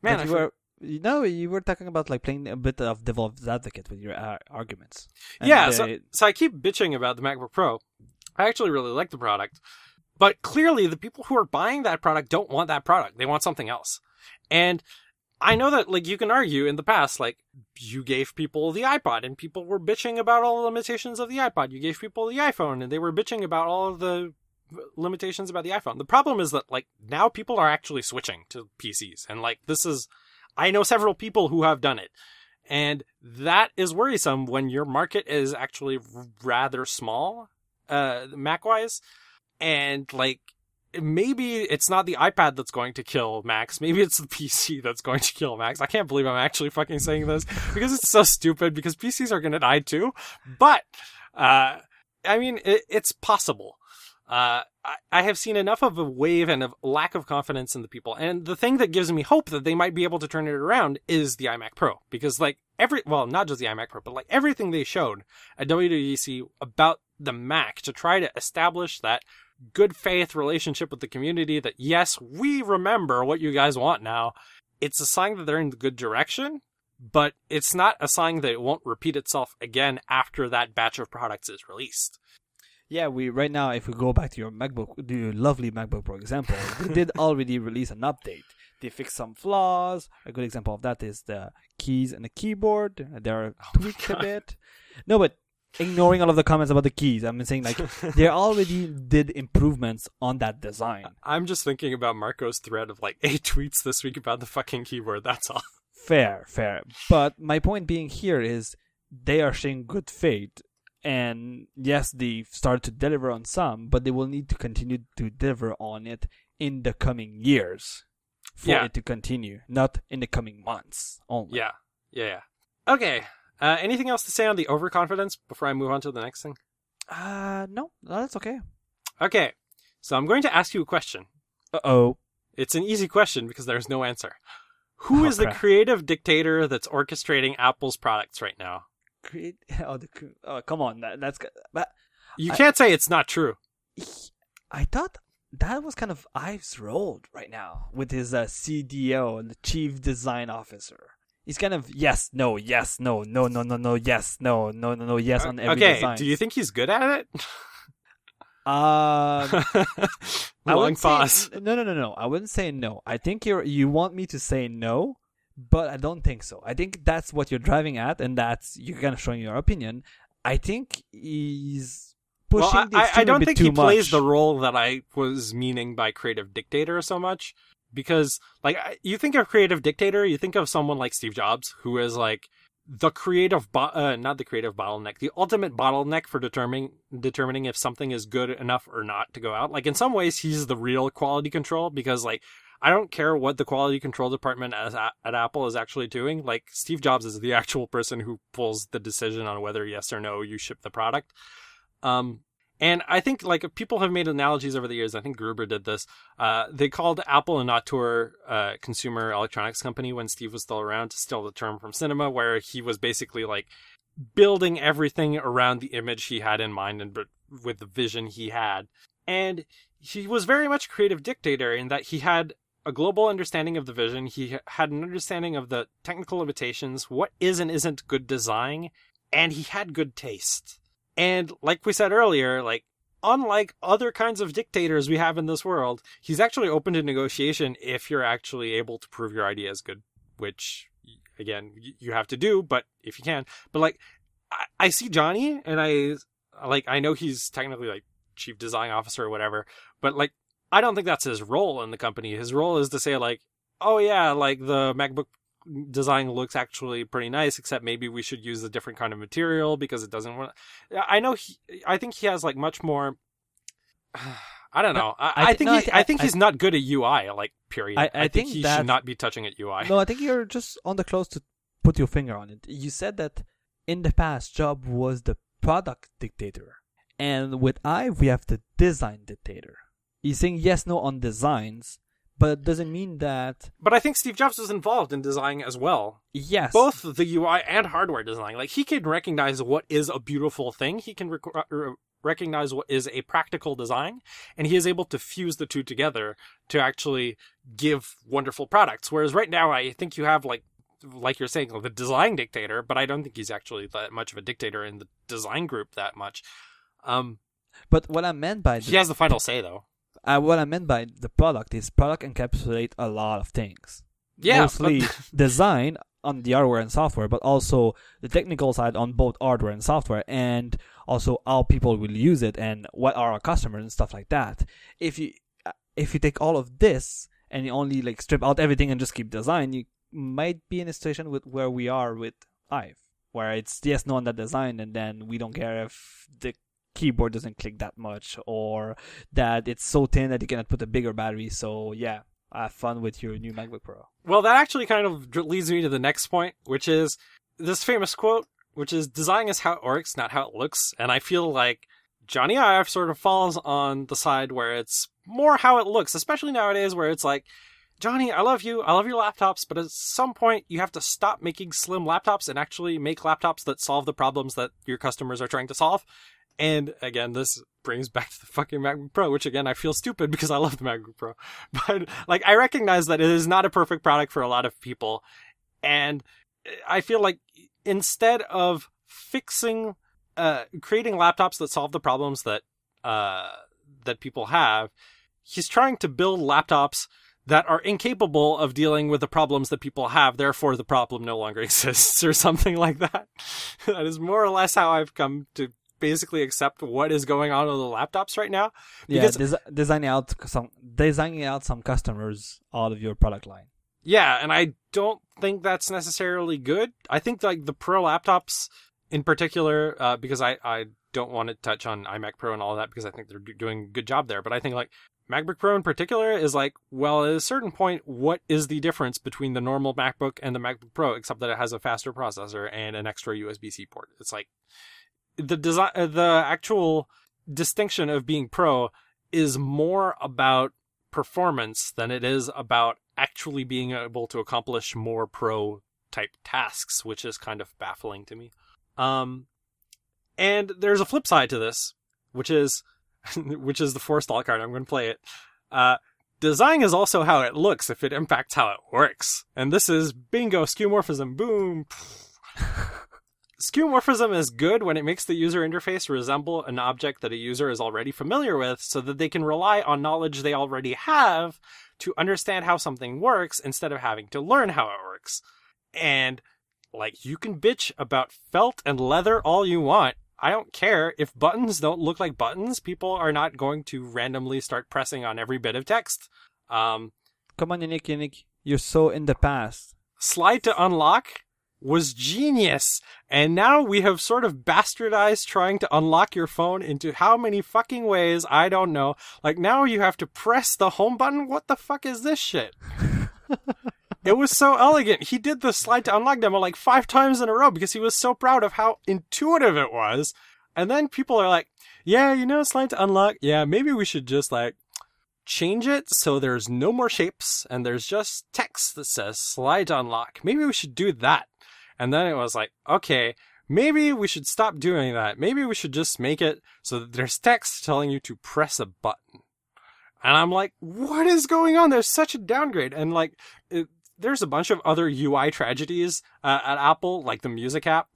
Man, you were talking about playing a bit of devil's advocate with your arguments. And yeah, so I keep bitching about the MacBook Pro. I actually really like the product, but clearly the people who are buying that product don't want that product. They want something else. And I know that you can argue in the past, you gave people the iPod and people were bitching about all the limitations of the iPod. You gave people the iPhone and they were bitching about all of the limitations about the iPhone. The problem is that now people are actually switching to PCs and I know several people who have done it. And that is worrisome when your market is actually rather small. Mac-wise, and maybe it's not the iPad that's going to kill Macs. Maybe it's the PC that's going to kill Macs. I can't believe I'm actually fucking saying this because it's so stupid. Because PCs are going to die too. But I mean, it's possible. I have seen enough of a wave and a lack of confidence in the people. And the thing that gives me hope that they might be able to turn it around is the iMac Pro, because not just the iMac Pro, but everything they showed at WWDC about the Mac to try to establish that good faith relationship with the community that, yes, we remember what you guys want now. It's a sign that they're in the good direction, but it's not a sign that it won't repeat itself again after that batch of products is released. Yeah, we right now, if we go back to your lovely MacBook Pro example, they did already release an update. They fixed some flaws. A good example of that is the keys and the keyboard. They're tweaked a bit. No, but ignoring all of the comments about the keys, I'm saying like they already did improvements on that design. I'm just thinking about Marco's thread of like 8 tweets this week about the fucking keyboard. That's all. Fair. But my point being here is they are showing good faith. And yes, they started to deliver on some, but they will need to continue to deliver on it in the coming years for it to continue, not in the coming months only. Yeah. Okay. Anything else to say on the overconfidence before I move on to the next thing? No, that's okay. Okay. So I'm going to ask you a question. Uh-oh. It's an easy question because there's no answer. Who is the creative dictator that's orchestrating Apple's products right now? Come on, that's good. But you can't say it's not true. I thought that was kind of Ive's role right now with his CDO and the chief design officer. He's kind of yes, no, yes, no, yes on every design. Okay, do you think he's good at it? Long pause. No. I wouldn't say no. I think you want me to say no. But I don't think so. I think that's what you're driving at, and that's you're kind of showing your opinion. I think he's pushing the extreme I don't think he plays the role that I was meaning by creative dictator so much, because like you think of creative dictator, you think of someone like Steve Jobs, who is like the creative, not the creative bottleneck, the ultimate bottleneck for determining if something is good enough or not to go out. Like in some ways, he's the real quality control because like. I don't care what the quality control department at Apple is actually doing. Like, Steve Jobs is the actual person who pulls the decision on whether yes or no you ship the product. And I think, like, people have made analogies over the years. I think Gruber did this. They called Apple an auteur consumer electronics company when Steve was still around, to steal the term from cinema, where he was basically, like, building everything around the image he had in mind and with the vision he had. And he was very much a creative dictator in that he had a global understanding of the vision. He had an understanding of the technical limitations, what is and isn't good design, and he had good taste. And like we said earlier, like unlike other kinds of dictators we have in this world, he's actually open to negotiation if you're actually able to prove your idea is good, which again, you have to do, but if you can. But like, I see Johnny and I know he's technically like chief design officer or whatever, but like, I don't think that's his role in the company. His role is to say like, oh yeah, like the MacBook design looks actually pretty nice, except maybe we should use a different kind of material because it doesn't want to... I think he has like much more... I don't know. I think he's not good at UI, like, period. I think he should not be touching at UI. No, I think you're just on the close to put your finger on it. You said that in the past, Jobs was the product dictator. And with Ive, we have the design dictator. He's saying yes, no on designs, but it doesn't mean that... But I think Steve Jobs was involved in design as well. Yes. Both the UI and hardware design. Like, he can recognize what is a beautiful thing. He can recognize what is a practical design. And he is able to fuse the two together to actually give wonderful products. Whereas right now, I think you have, like you're saying, the design dictator. But I don't think he's actually that much of a dictator in the design group that much. But what I meant by... He has the final say, though. What I meant by the product is product encapsulate a lot of things. Yeah. Mostly design on the hardware and software, but also the technical side on both hardware and software, and also how people will use it and what are our customers and stuff like that. If you take all of this and you only like strip out everything and just keep design, you might be in a situation with where we are with Ive, where it's yes, no on that design, and then we don't care if the keyboard doesn't click that much, or that it's so thin that you cannot put a bigger battery. So yeah, have fun with your new MacBook Pro. Well, that actually kind of leads me to the next point, which is this famous quote, which is design is how it works, not how it looks. And I feel like Jony Ive sort of falls on the side where it's more how it looks, especially nowadays where it's like, Johnny, I love you. I love your laptops. But at some point, you have to stop making slim laptops and actually make laptops that solve the problems that your customers are trying to solve. And again, this brings back to the fucking MacBook Pro, which again, I feel stupid because I love the MacBook Pro. But like, I recognize that it is not a perfect product for a lot of people. And I feel like instead of fixing, creating laptops that solve the problems that that people have, he's trying to build laptops that are incapable of dealing with the problems that people have. Therefore, the problem no longer exists, or something like that. That is more or less how I've come to basically accept what is going on with the laptops right now. Because designing out some customers out of your product line. Yeah, and I don't think that's necessarily good. I think like the Pro laptops in particular, because I don't want to touch on iMac Pro and all that because I think they're doing a good job there. But I think like MacBook Pro in particular is like, well, at a certain point, what is the difference between the normal MacBook and the MacBook Pro, except that it has a faster processor and an extra USB-C port? It's like the actual distinction of being Pro is more about performance than it is about actually being able to accomplish more Pro type tasks, which is kind of baffling to me. And there's a flip side to this, which is the Forstall card. I'm going to play it. Design is also how it looks if it impacts how it works. And this is bingo, skeuomorphism, boom. Skeuomorphism is good when it makes the user interface resemble an object that a user is already familiar with so that they can rely on knowledge they already have to understand how something works instead of having to learn how it works. And, like, you can bitch about felt and leather all you want. I don't care. If buttons don't look like buttons, people are not going to randomly start pressing on every bit of text. Come on, Yannick. You're so in the past. Slide to unlock was genius. And now we have sort of bastardized trying to unlock your phone into how many fucking ways, I don't know. Like, now you have to press the home button? What the fuck is this shit? It was so elegant. He did the slide to unlock demo like 5 times in a row because he was so proud of how intuitive it was. And then people are like, yeah, you know, slide to unlock. Yeah, maybe we should just like change it so there's no more shapes and there's just text that says slide to unlock. Maybe we should do that. And then it was like, okay, maybe we should stop doing that. Maybe we should just make it so that there's text telling you to press a button. And I'm like, what is going on? There's such a downgrade. And like, there's a bunch of other UI tragedies at Apple, like the music app,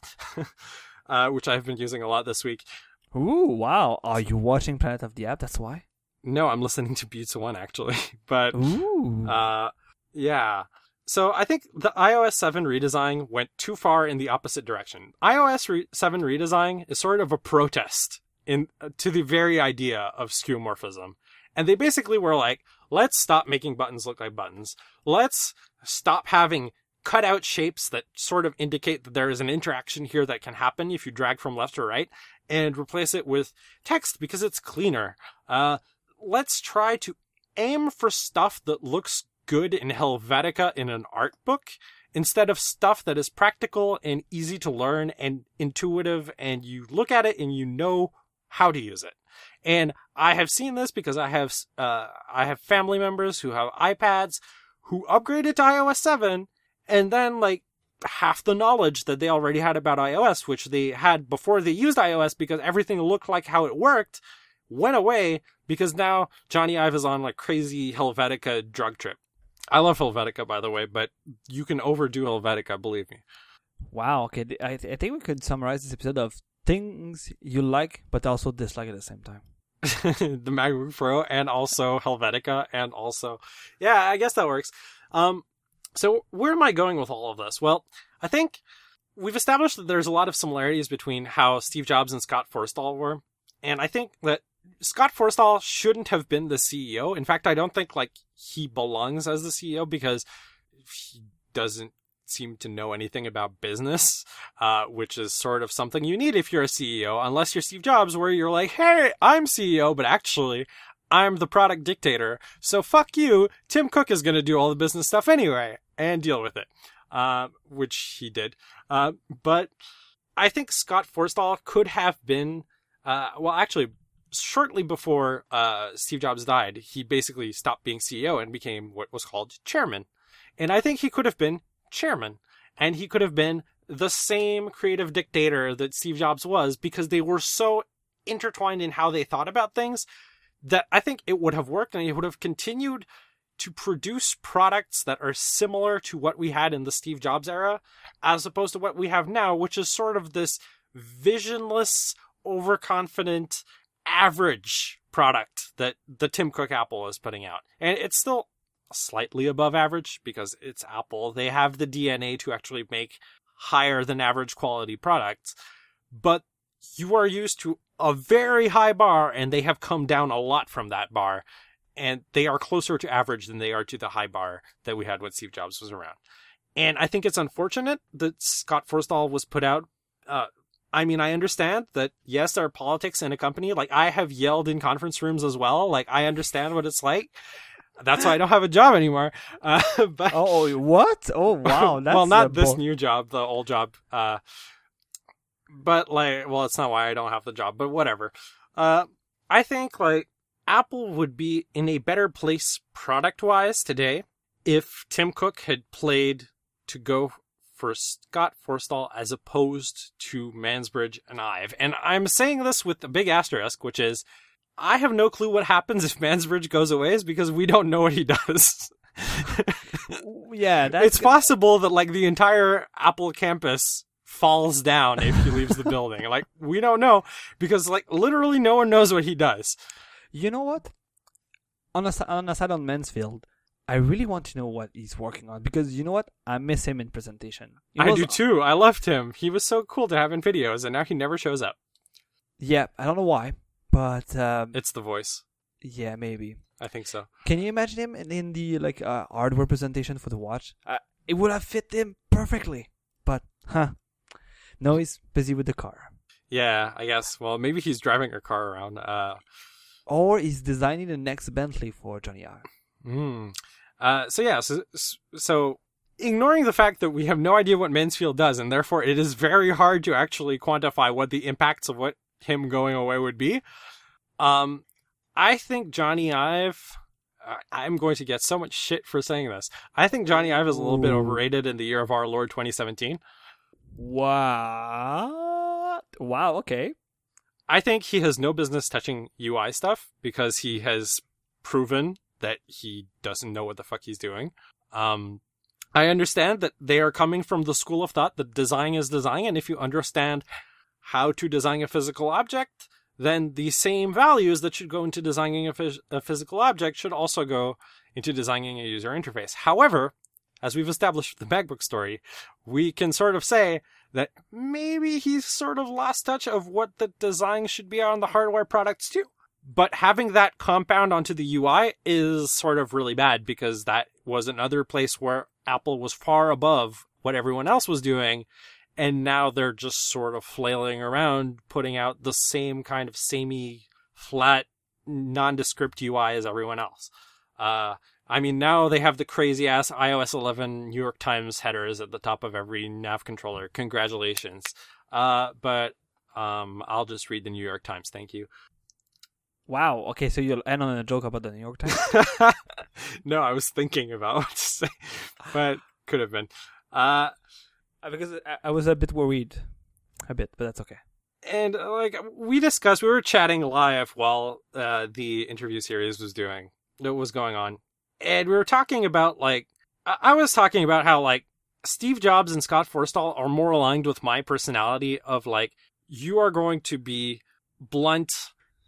which I've been using a lot this week. Ooh, wow. Are you watching Planet of the App? That's why? No, I'm listening to Beats One, actually. But, ooh. Yeah. So I think the iOS 7 redesign went too far in the opposite direction. iOS 7 redesign is sort of a protest to the very idea of skeuomorphism. And they basically were like, let's stop making buttons look like buttons. Let's stop having cutout shapes that sort of indicate that there is an interaction here that can happen if you drag from left or right, and replace it with text because it's cleaner. Let's try to aim for stuff that looks good in Helvetica in an art book instead of stuff that is practical and easy to learn and intuitive, and you look at it and you know how to use it. And I have seen this because I have family members who have iPads who upgraded to iOS 7, and then like half the knowledge that they already had about iOS, which they had before they used iOS because everything looked like how it worked, went away because now Jony Ive is on like crazy Helvetica drug trip. I love Helvetica, by the way, but you can overdo Helvetica, believe me. Wow. Okay. I think we could summarize this episode of things you like, but also dislike at the same time. The MacBook Pro and also Helvetica and also... yeah, I guess that works. So where am I going with all of this? Well, I think we've established that there's a lot of similarities between how Steve Jobs and Scott Forstall were. And I think that Scott Forstall shouldn't have been the CEO. In fact, I don't think like he belongs as the CEO because he doesn't seem to know anything about business, which is sort of something you need if you're a CEO, unless you're Steve Jobs, where you're like, hey, I'm CEO, but actually I'm the product dictator. So fuck you. Tim Cook is going to do all the business stuff anyway and deal with it, which he did. But I think Scott Forstall could have been, shortly before Steve Jobs died, he basically stopped being CEO and became what was called chairman. And I think he could have been chairman, and he could have been the same creative dictator that Steve Jobs was, because they were so intertwined in how they thought about things that I think it would have worked, and he would have continued to produce products that are similar to what we had in the Steve Jobs era, as opposed to what we have now, which is sort of this visionless, overconfident, average product that the Tim Cook Apple is putting out. And it's still slightly above average because it's Apple. They have the DNA to actually make higher than average quality products, but you are used to a very high bar, and they have come down a lot from that bar, and they are closer to average than they are to the high bar that we had when Steve Jobs was around. And I think it's unfortunate that Scott Forstall was put out. I mean, I understand that, yes, there are politics in a company. Like, I have yelled in conference rooms as well. Like, I understand what it's like. That's why I don't have a job anymore. But oh, what? Oh, wow. That's well, not this new job, the old job. But, like, well, it's not why I don't have the job, but whatever. I think, like, Apple would be in a better place product-wise today if Tim Cook had played to go for Scott Forstall as opposed to Mansbridge and Ive. And I'm saying this with a big asterisk, which is, I have no clue what happens if Mansbridge goes away, is because we don't know what he does. Yeah, that's it's possible that, like, the entire Apple campus falls down if he leaves the building. Like, we don't know, because, like, literally no one knows what he does. You know what? On a side on Mansfield, I really want to know what he's working on, because you know what? I miss him in presentation. I do too. I loved him. He was so cool to have in videos, and now he never shows up. Yeah, I don't know why, but it's the voice. Yeah, maybe. I think so. Can you imagine him in the like hardware presentation for the watch? It would have fit him perfectly, but no, he's busy with the car. Yeah, I guess. Well, maybe he's driving a car around. Or he's designing the next Bentley for Jony Ive. So ignoring the fact that we have no idea what Mansfield does, and therefore it is very hard to actually quantify what the impacts of what him going away would be. I think Jony Ive, I'm going to get so much shit for saying this. I think Jony Ive is a little bit overrated in the year of our Lord 2017. What? Wow. Okay. I think he has no business touching UI stuff because he has proven that he doesn't know what the fuck he's doing. I understand that they are coming from the school of thought that design is design, and if you understand how to design a physical object, then the same values that should go into designing a physical object should also go into designing a user interface. However, as we've established with the MacBook story, we can sort of say that maybe he's sort of lost touch of what the design should be on the hardware products too. But having that compound onto the UI is sort of really bad, because that was another place where Apple was far above what everyone else was doing. And now they're just sort of flailing around, putting out the same kind of samey, flat, nondescript UI as everyone else. I mean, now they have the crazy-ass iOS 11 New York Times headers at the top of every nav controller. Congratulations. But I'll just read the New York Times. Thank you. Wow. Okay, so you'll end on a joke about the New York Times? No, I was thinking about what to say, but could have been. Because I was a bit worried. A bit, but that's okay. And, like, we were chatting live while the interview series was going on. And we were talking about, like, I was talking about how, like, Steve Jobs and Scott Forstall are more aligned with my personality of, like, you are going to be blunt,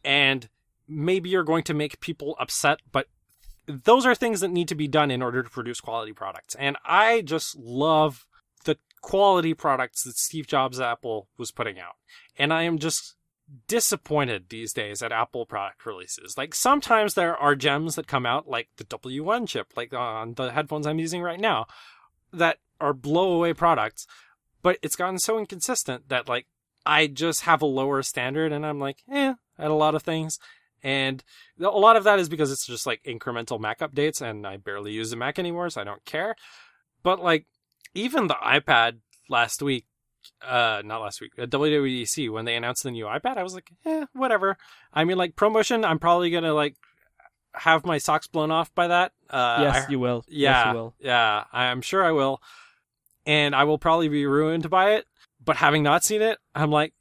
and maybe you're going to make people upset, but those are things that need to be done in order to produce quality products. And I just love the quality products that Steve Jobs' Apple was putting out. And I am just disappointed these days at Apple product releases. Like, sometimes there are gems that come out, like the W1 chip, like on the headphones I'm using right now, that are blow-away products, but it's gotten so inconsistent that, like, I just have a lower standard, and I'm like, at a lot of things. And a lot of that is because it's just, like, incremental Mac updates, and I barely use the Mac anymore, so I don't care. But, like, even the iPad at WWDC, when they announced the new iPad, I was like, whatever. I mean, like, ProMotion, I'm probably going to, like, have my socks blown off by that. Yes, you will. Yeah, yes, you will. Yeah, I'm sure I will. And I will probably be ruined by it. But having not seen it, I'm like,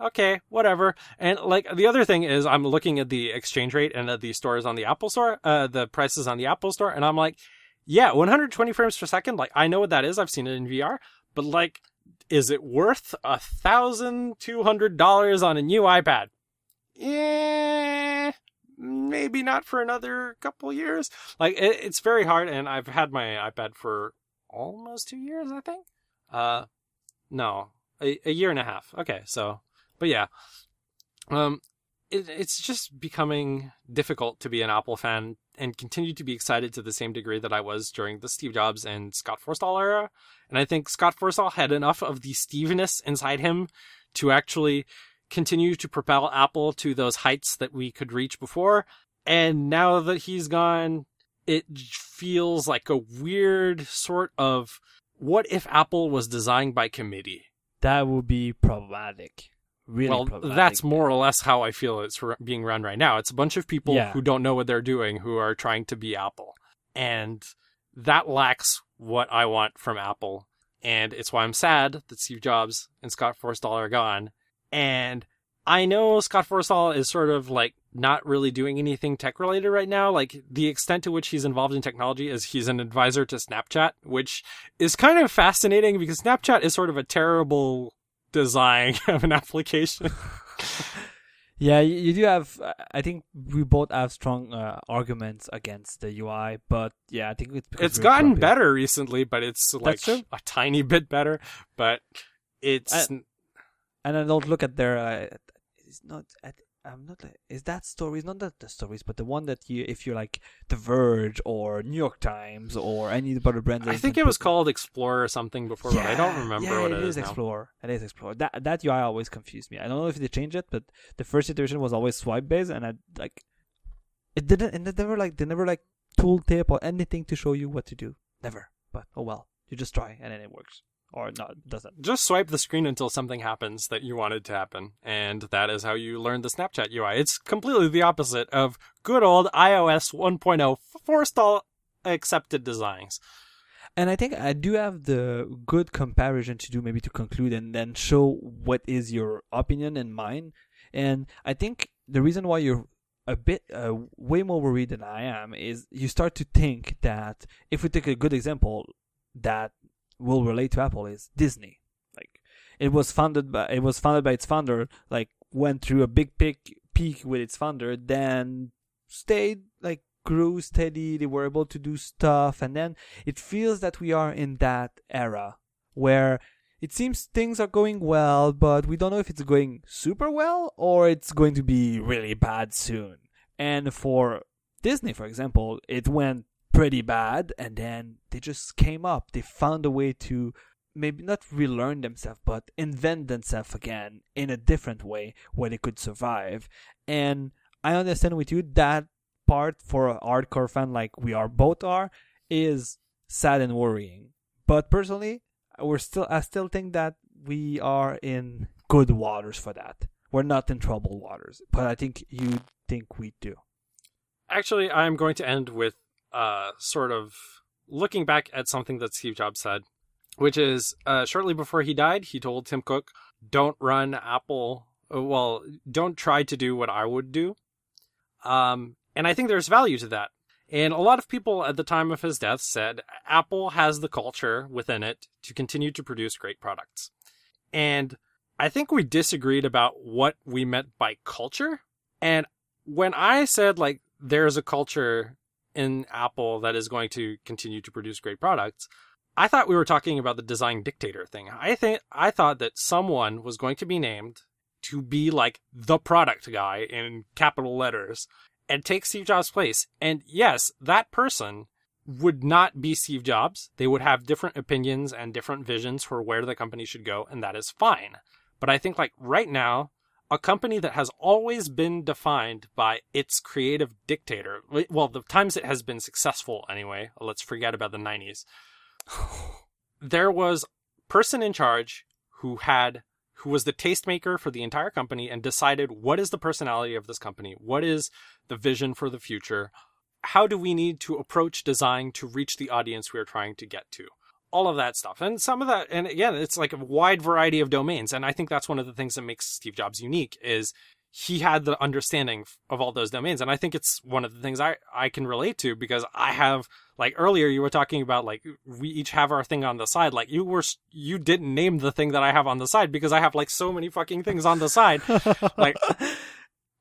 okay, whatever. And like the other thing is I'm looking at the exchange rate and at the stores on the Apple Store, the prices on the Apple Store. And I'm like, yeah, 120 frames per second. Like I know what that is. I've seen it in VR, but like, is it worth $1,200 on a new iPad? Yeah, maybe not for another couple years. Like it's very hard. And I've had my iPad for almost 2 years, I think. No, a year and a half. Okay. So, but yeah, it's just becoming difficult to be an Apple fan and continue to be excited to the same degree that I was during the Steve Jobs and Scott Forstall era. And I think Scott Forstall had enough of the Steveness inside him to actually continue to propel Apple to those heights that we could reach before. And now that he's gone, it feels like a weird sort of, what if Apple was designed by committee? That would be problematic. Really well, problematic. That's more or less how I feel it's being run right now. It's a bunch of people who don't know what they're doing, who are trying to be Apple. And that lacks what I want from Apple. And it's why I'm sad that Steve Jobs and Scott Forstall are gone. And I know Scott Forstall is sort of like not really doing anything tech related right now. Like the extent to which he's involved in technology is he's an advisor to Snapchat, which is kind of fascinating because Snapchat is sort of a terrible design of an application. Yeah, you do have, I think we both have strong arguments against the UI, but yeah, I think it's gotten better recently, but it's like a tiny bit better, but it's... And I don't look at their, it's not, I'm not, is that stories, not that the stories, but the one that you, if you're like The Verge or New York Times or any other brand. I think it was called Explorer or something before, but I don't remember what it is now. It is Explorer. That UI always confused me. I don't know if they changed it, but the first iteration was always swipe based, and I like, it didn't, and they never tooltip or anything to show you what to do. Never. But oh well, you just try and then it works. Or not, it doesn't. Just swipe the screen until something happens that you wanted to happen. And that is how you learn the Snapchat UI. It's completely the opposite of good old iOS 1.0 Forstall accepted designs. And I think I do have the good comparison to do, maybe to conclude and then show what is your opinion and mine. And I think the reason why you're a bit way more worried than I am is you start to think that if we take a good example that will relate to Apple is Disney. Like it was founded by its founder, like went through a big peak with its founder, then stayed, like grew steady, they were able to do stuff, and then it feels that we are in that era where it seems things are going well, but we don't know if it's going super well or it's going to be really bad soon. And for Disney, for example, it went pretty bad, and then they just came up. They found a way to maybe not relearn themselves, but invent themselves again in a different way where they could survive. And I understand with you that part for a hardcore fan like we are both are is sad and worrying. But personally, I still think that we are in good waters for that. We're not in troubled waters, but I think you think we do. Actually, I'm going to end with sort of looking back at something that Steve Jobs said, which is shortly before he died, he told Tim Cook, don't run Apple. Well, don't try to do what I would do. And I think there's value to that. And a lot of people at the time of his death said, Apple has the culture within it to continue to produce great products. And I think we disagreed about what we meant by culture. And when I said, like, there's a culture in Apple that is going to continue to produce great products, I thought we were talking about the design dictator thing. I thought that someone was going to be named to be like the product guy in capital letters and take Steve Jobs' place. And yes, that person would not be Steve Jobs. They would have different opinions and different visions for where the company should go, and that is fine. But I think like right now, a company that has always been defined by its creative dictator. Well, the times it has been successful anyway, let's forget about the 90s. There was a person in charge who was the tastemaker for the entire company and decided what is the personality of this company? What is the vision for the future? How do we need to approach design to reach the audience we are trying to get to? all of that stuff. And some of that, and again, it's like a wide variety of domains. And I think that's one of the things that makes Steve Jobs unique is he had the understanding of all those domains. And I think it's one of the things I can relate to, because I have, like earlier you were talking about, like, we each have our thing on the side. Like you didn't name the thing that I have on the side, because I have like so many fucking things on the side. Like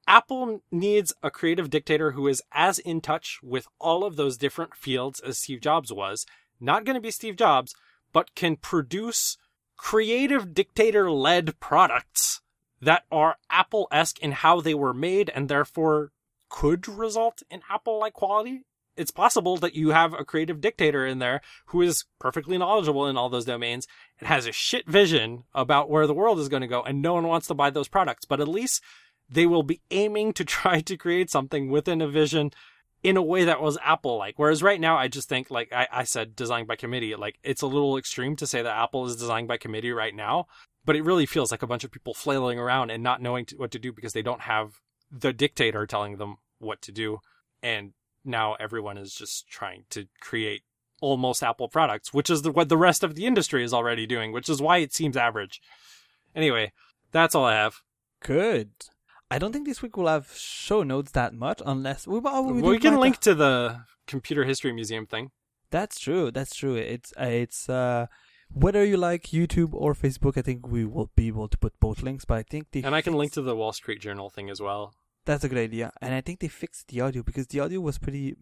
Apple needs a creative dictator who is as in touch with all of those different fields as Steve Jobs was. Not going to be Steve Jobs, but can produce creative dictator-led products that are Apple-esque in how they were made, and therefore could result in Apple-like quality. It's possible that you have a creative dictator in there who is perfectly knowledgeable in all those domains and has a shit vision about where the world is going to go, and no one wants to buy those products. But at least they will be aiming to try to create something within a vision in a way that was Apple-like. Whereas right now, I just think, like I said, designed by committee, like it's a little extreme to say that Apple is designed by committee right now. But it really feels like a bunch of people flailing around and not knowing what to do because they don't have the dictator telling them what to do. And now everyone is just trying to create almost Apple products, which is what the rest of the industry is already doing, which is why it seems average. Anyway, that's all I have. Good. I don't think this week we'll have show notes that much unless... We can link to the Computer History Museum thing. That's true. That's true. It's whether you like YouTube or Facebook, I think we will be able to put both links, but I think they... And I can link to the Wall Street Journal thing as well. That's a good idea. And I think they fixed the audio, because the audio was pretty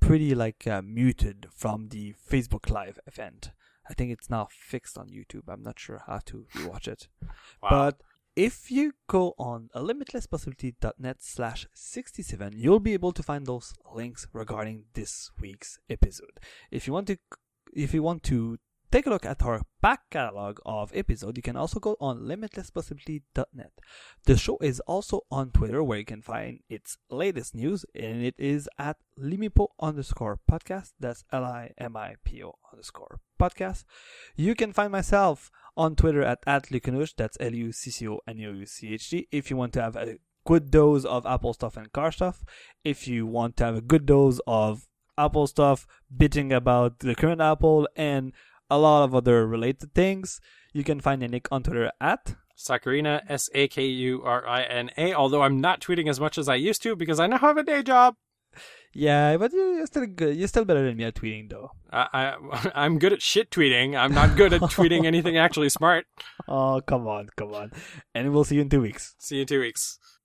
muted from the Facebook Live event. I think it's now fixed on YouTube. I'm not sure how to watch it. Wow. But if you go on limitlesspossibility.net/67, you'll be able to find those links regarding this week's episode. If you want to take a look at our back catalog of episodes, you can also go on limitlesspossibility.net. The show is also on Twitter, where you can find its latest news, and it is at limipo_podcast. That's LIMIPO_podcast. You can find myself on Twitter at Lucanuch. That's LUCCONUCHD. If you want to have a good dose of Apple stuff and car stuff, if you want to have a good dose of Apple stuff, bitching about the current Apple, and a lot of other related things, you can find Yannick on Twitter at Sakurina, SAKURINA, although I'm not tweeting as much as I used to because I now have a day job. Yeah, but you're still good. You're still better than me at tweeting, though. I'm good at shit tweeting. I'm not good at tweeting anything actually smart. Oh, come on. And we'll see you in 2 weeks.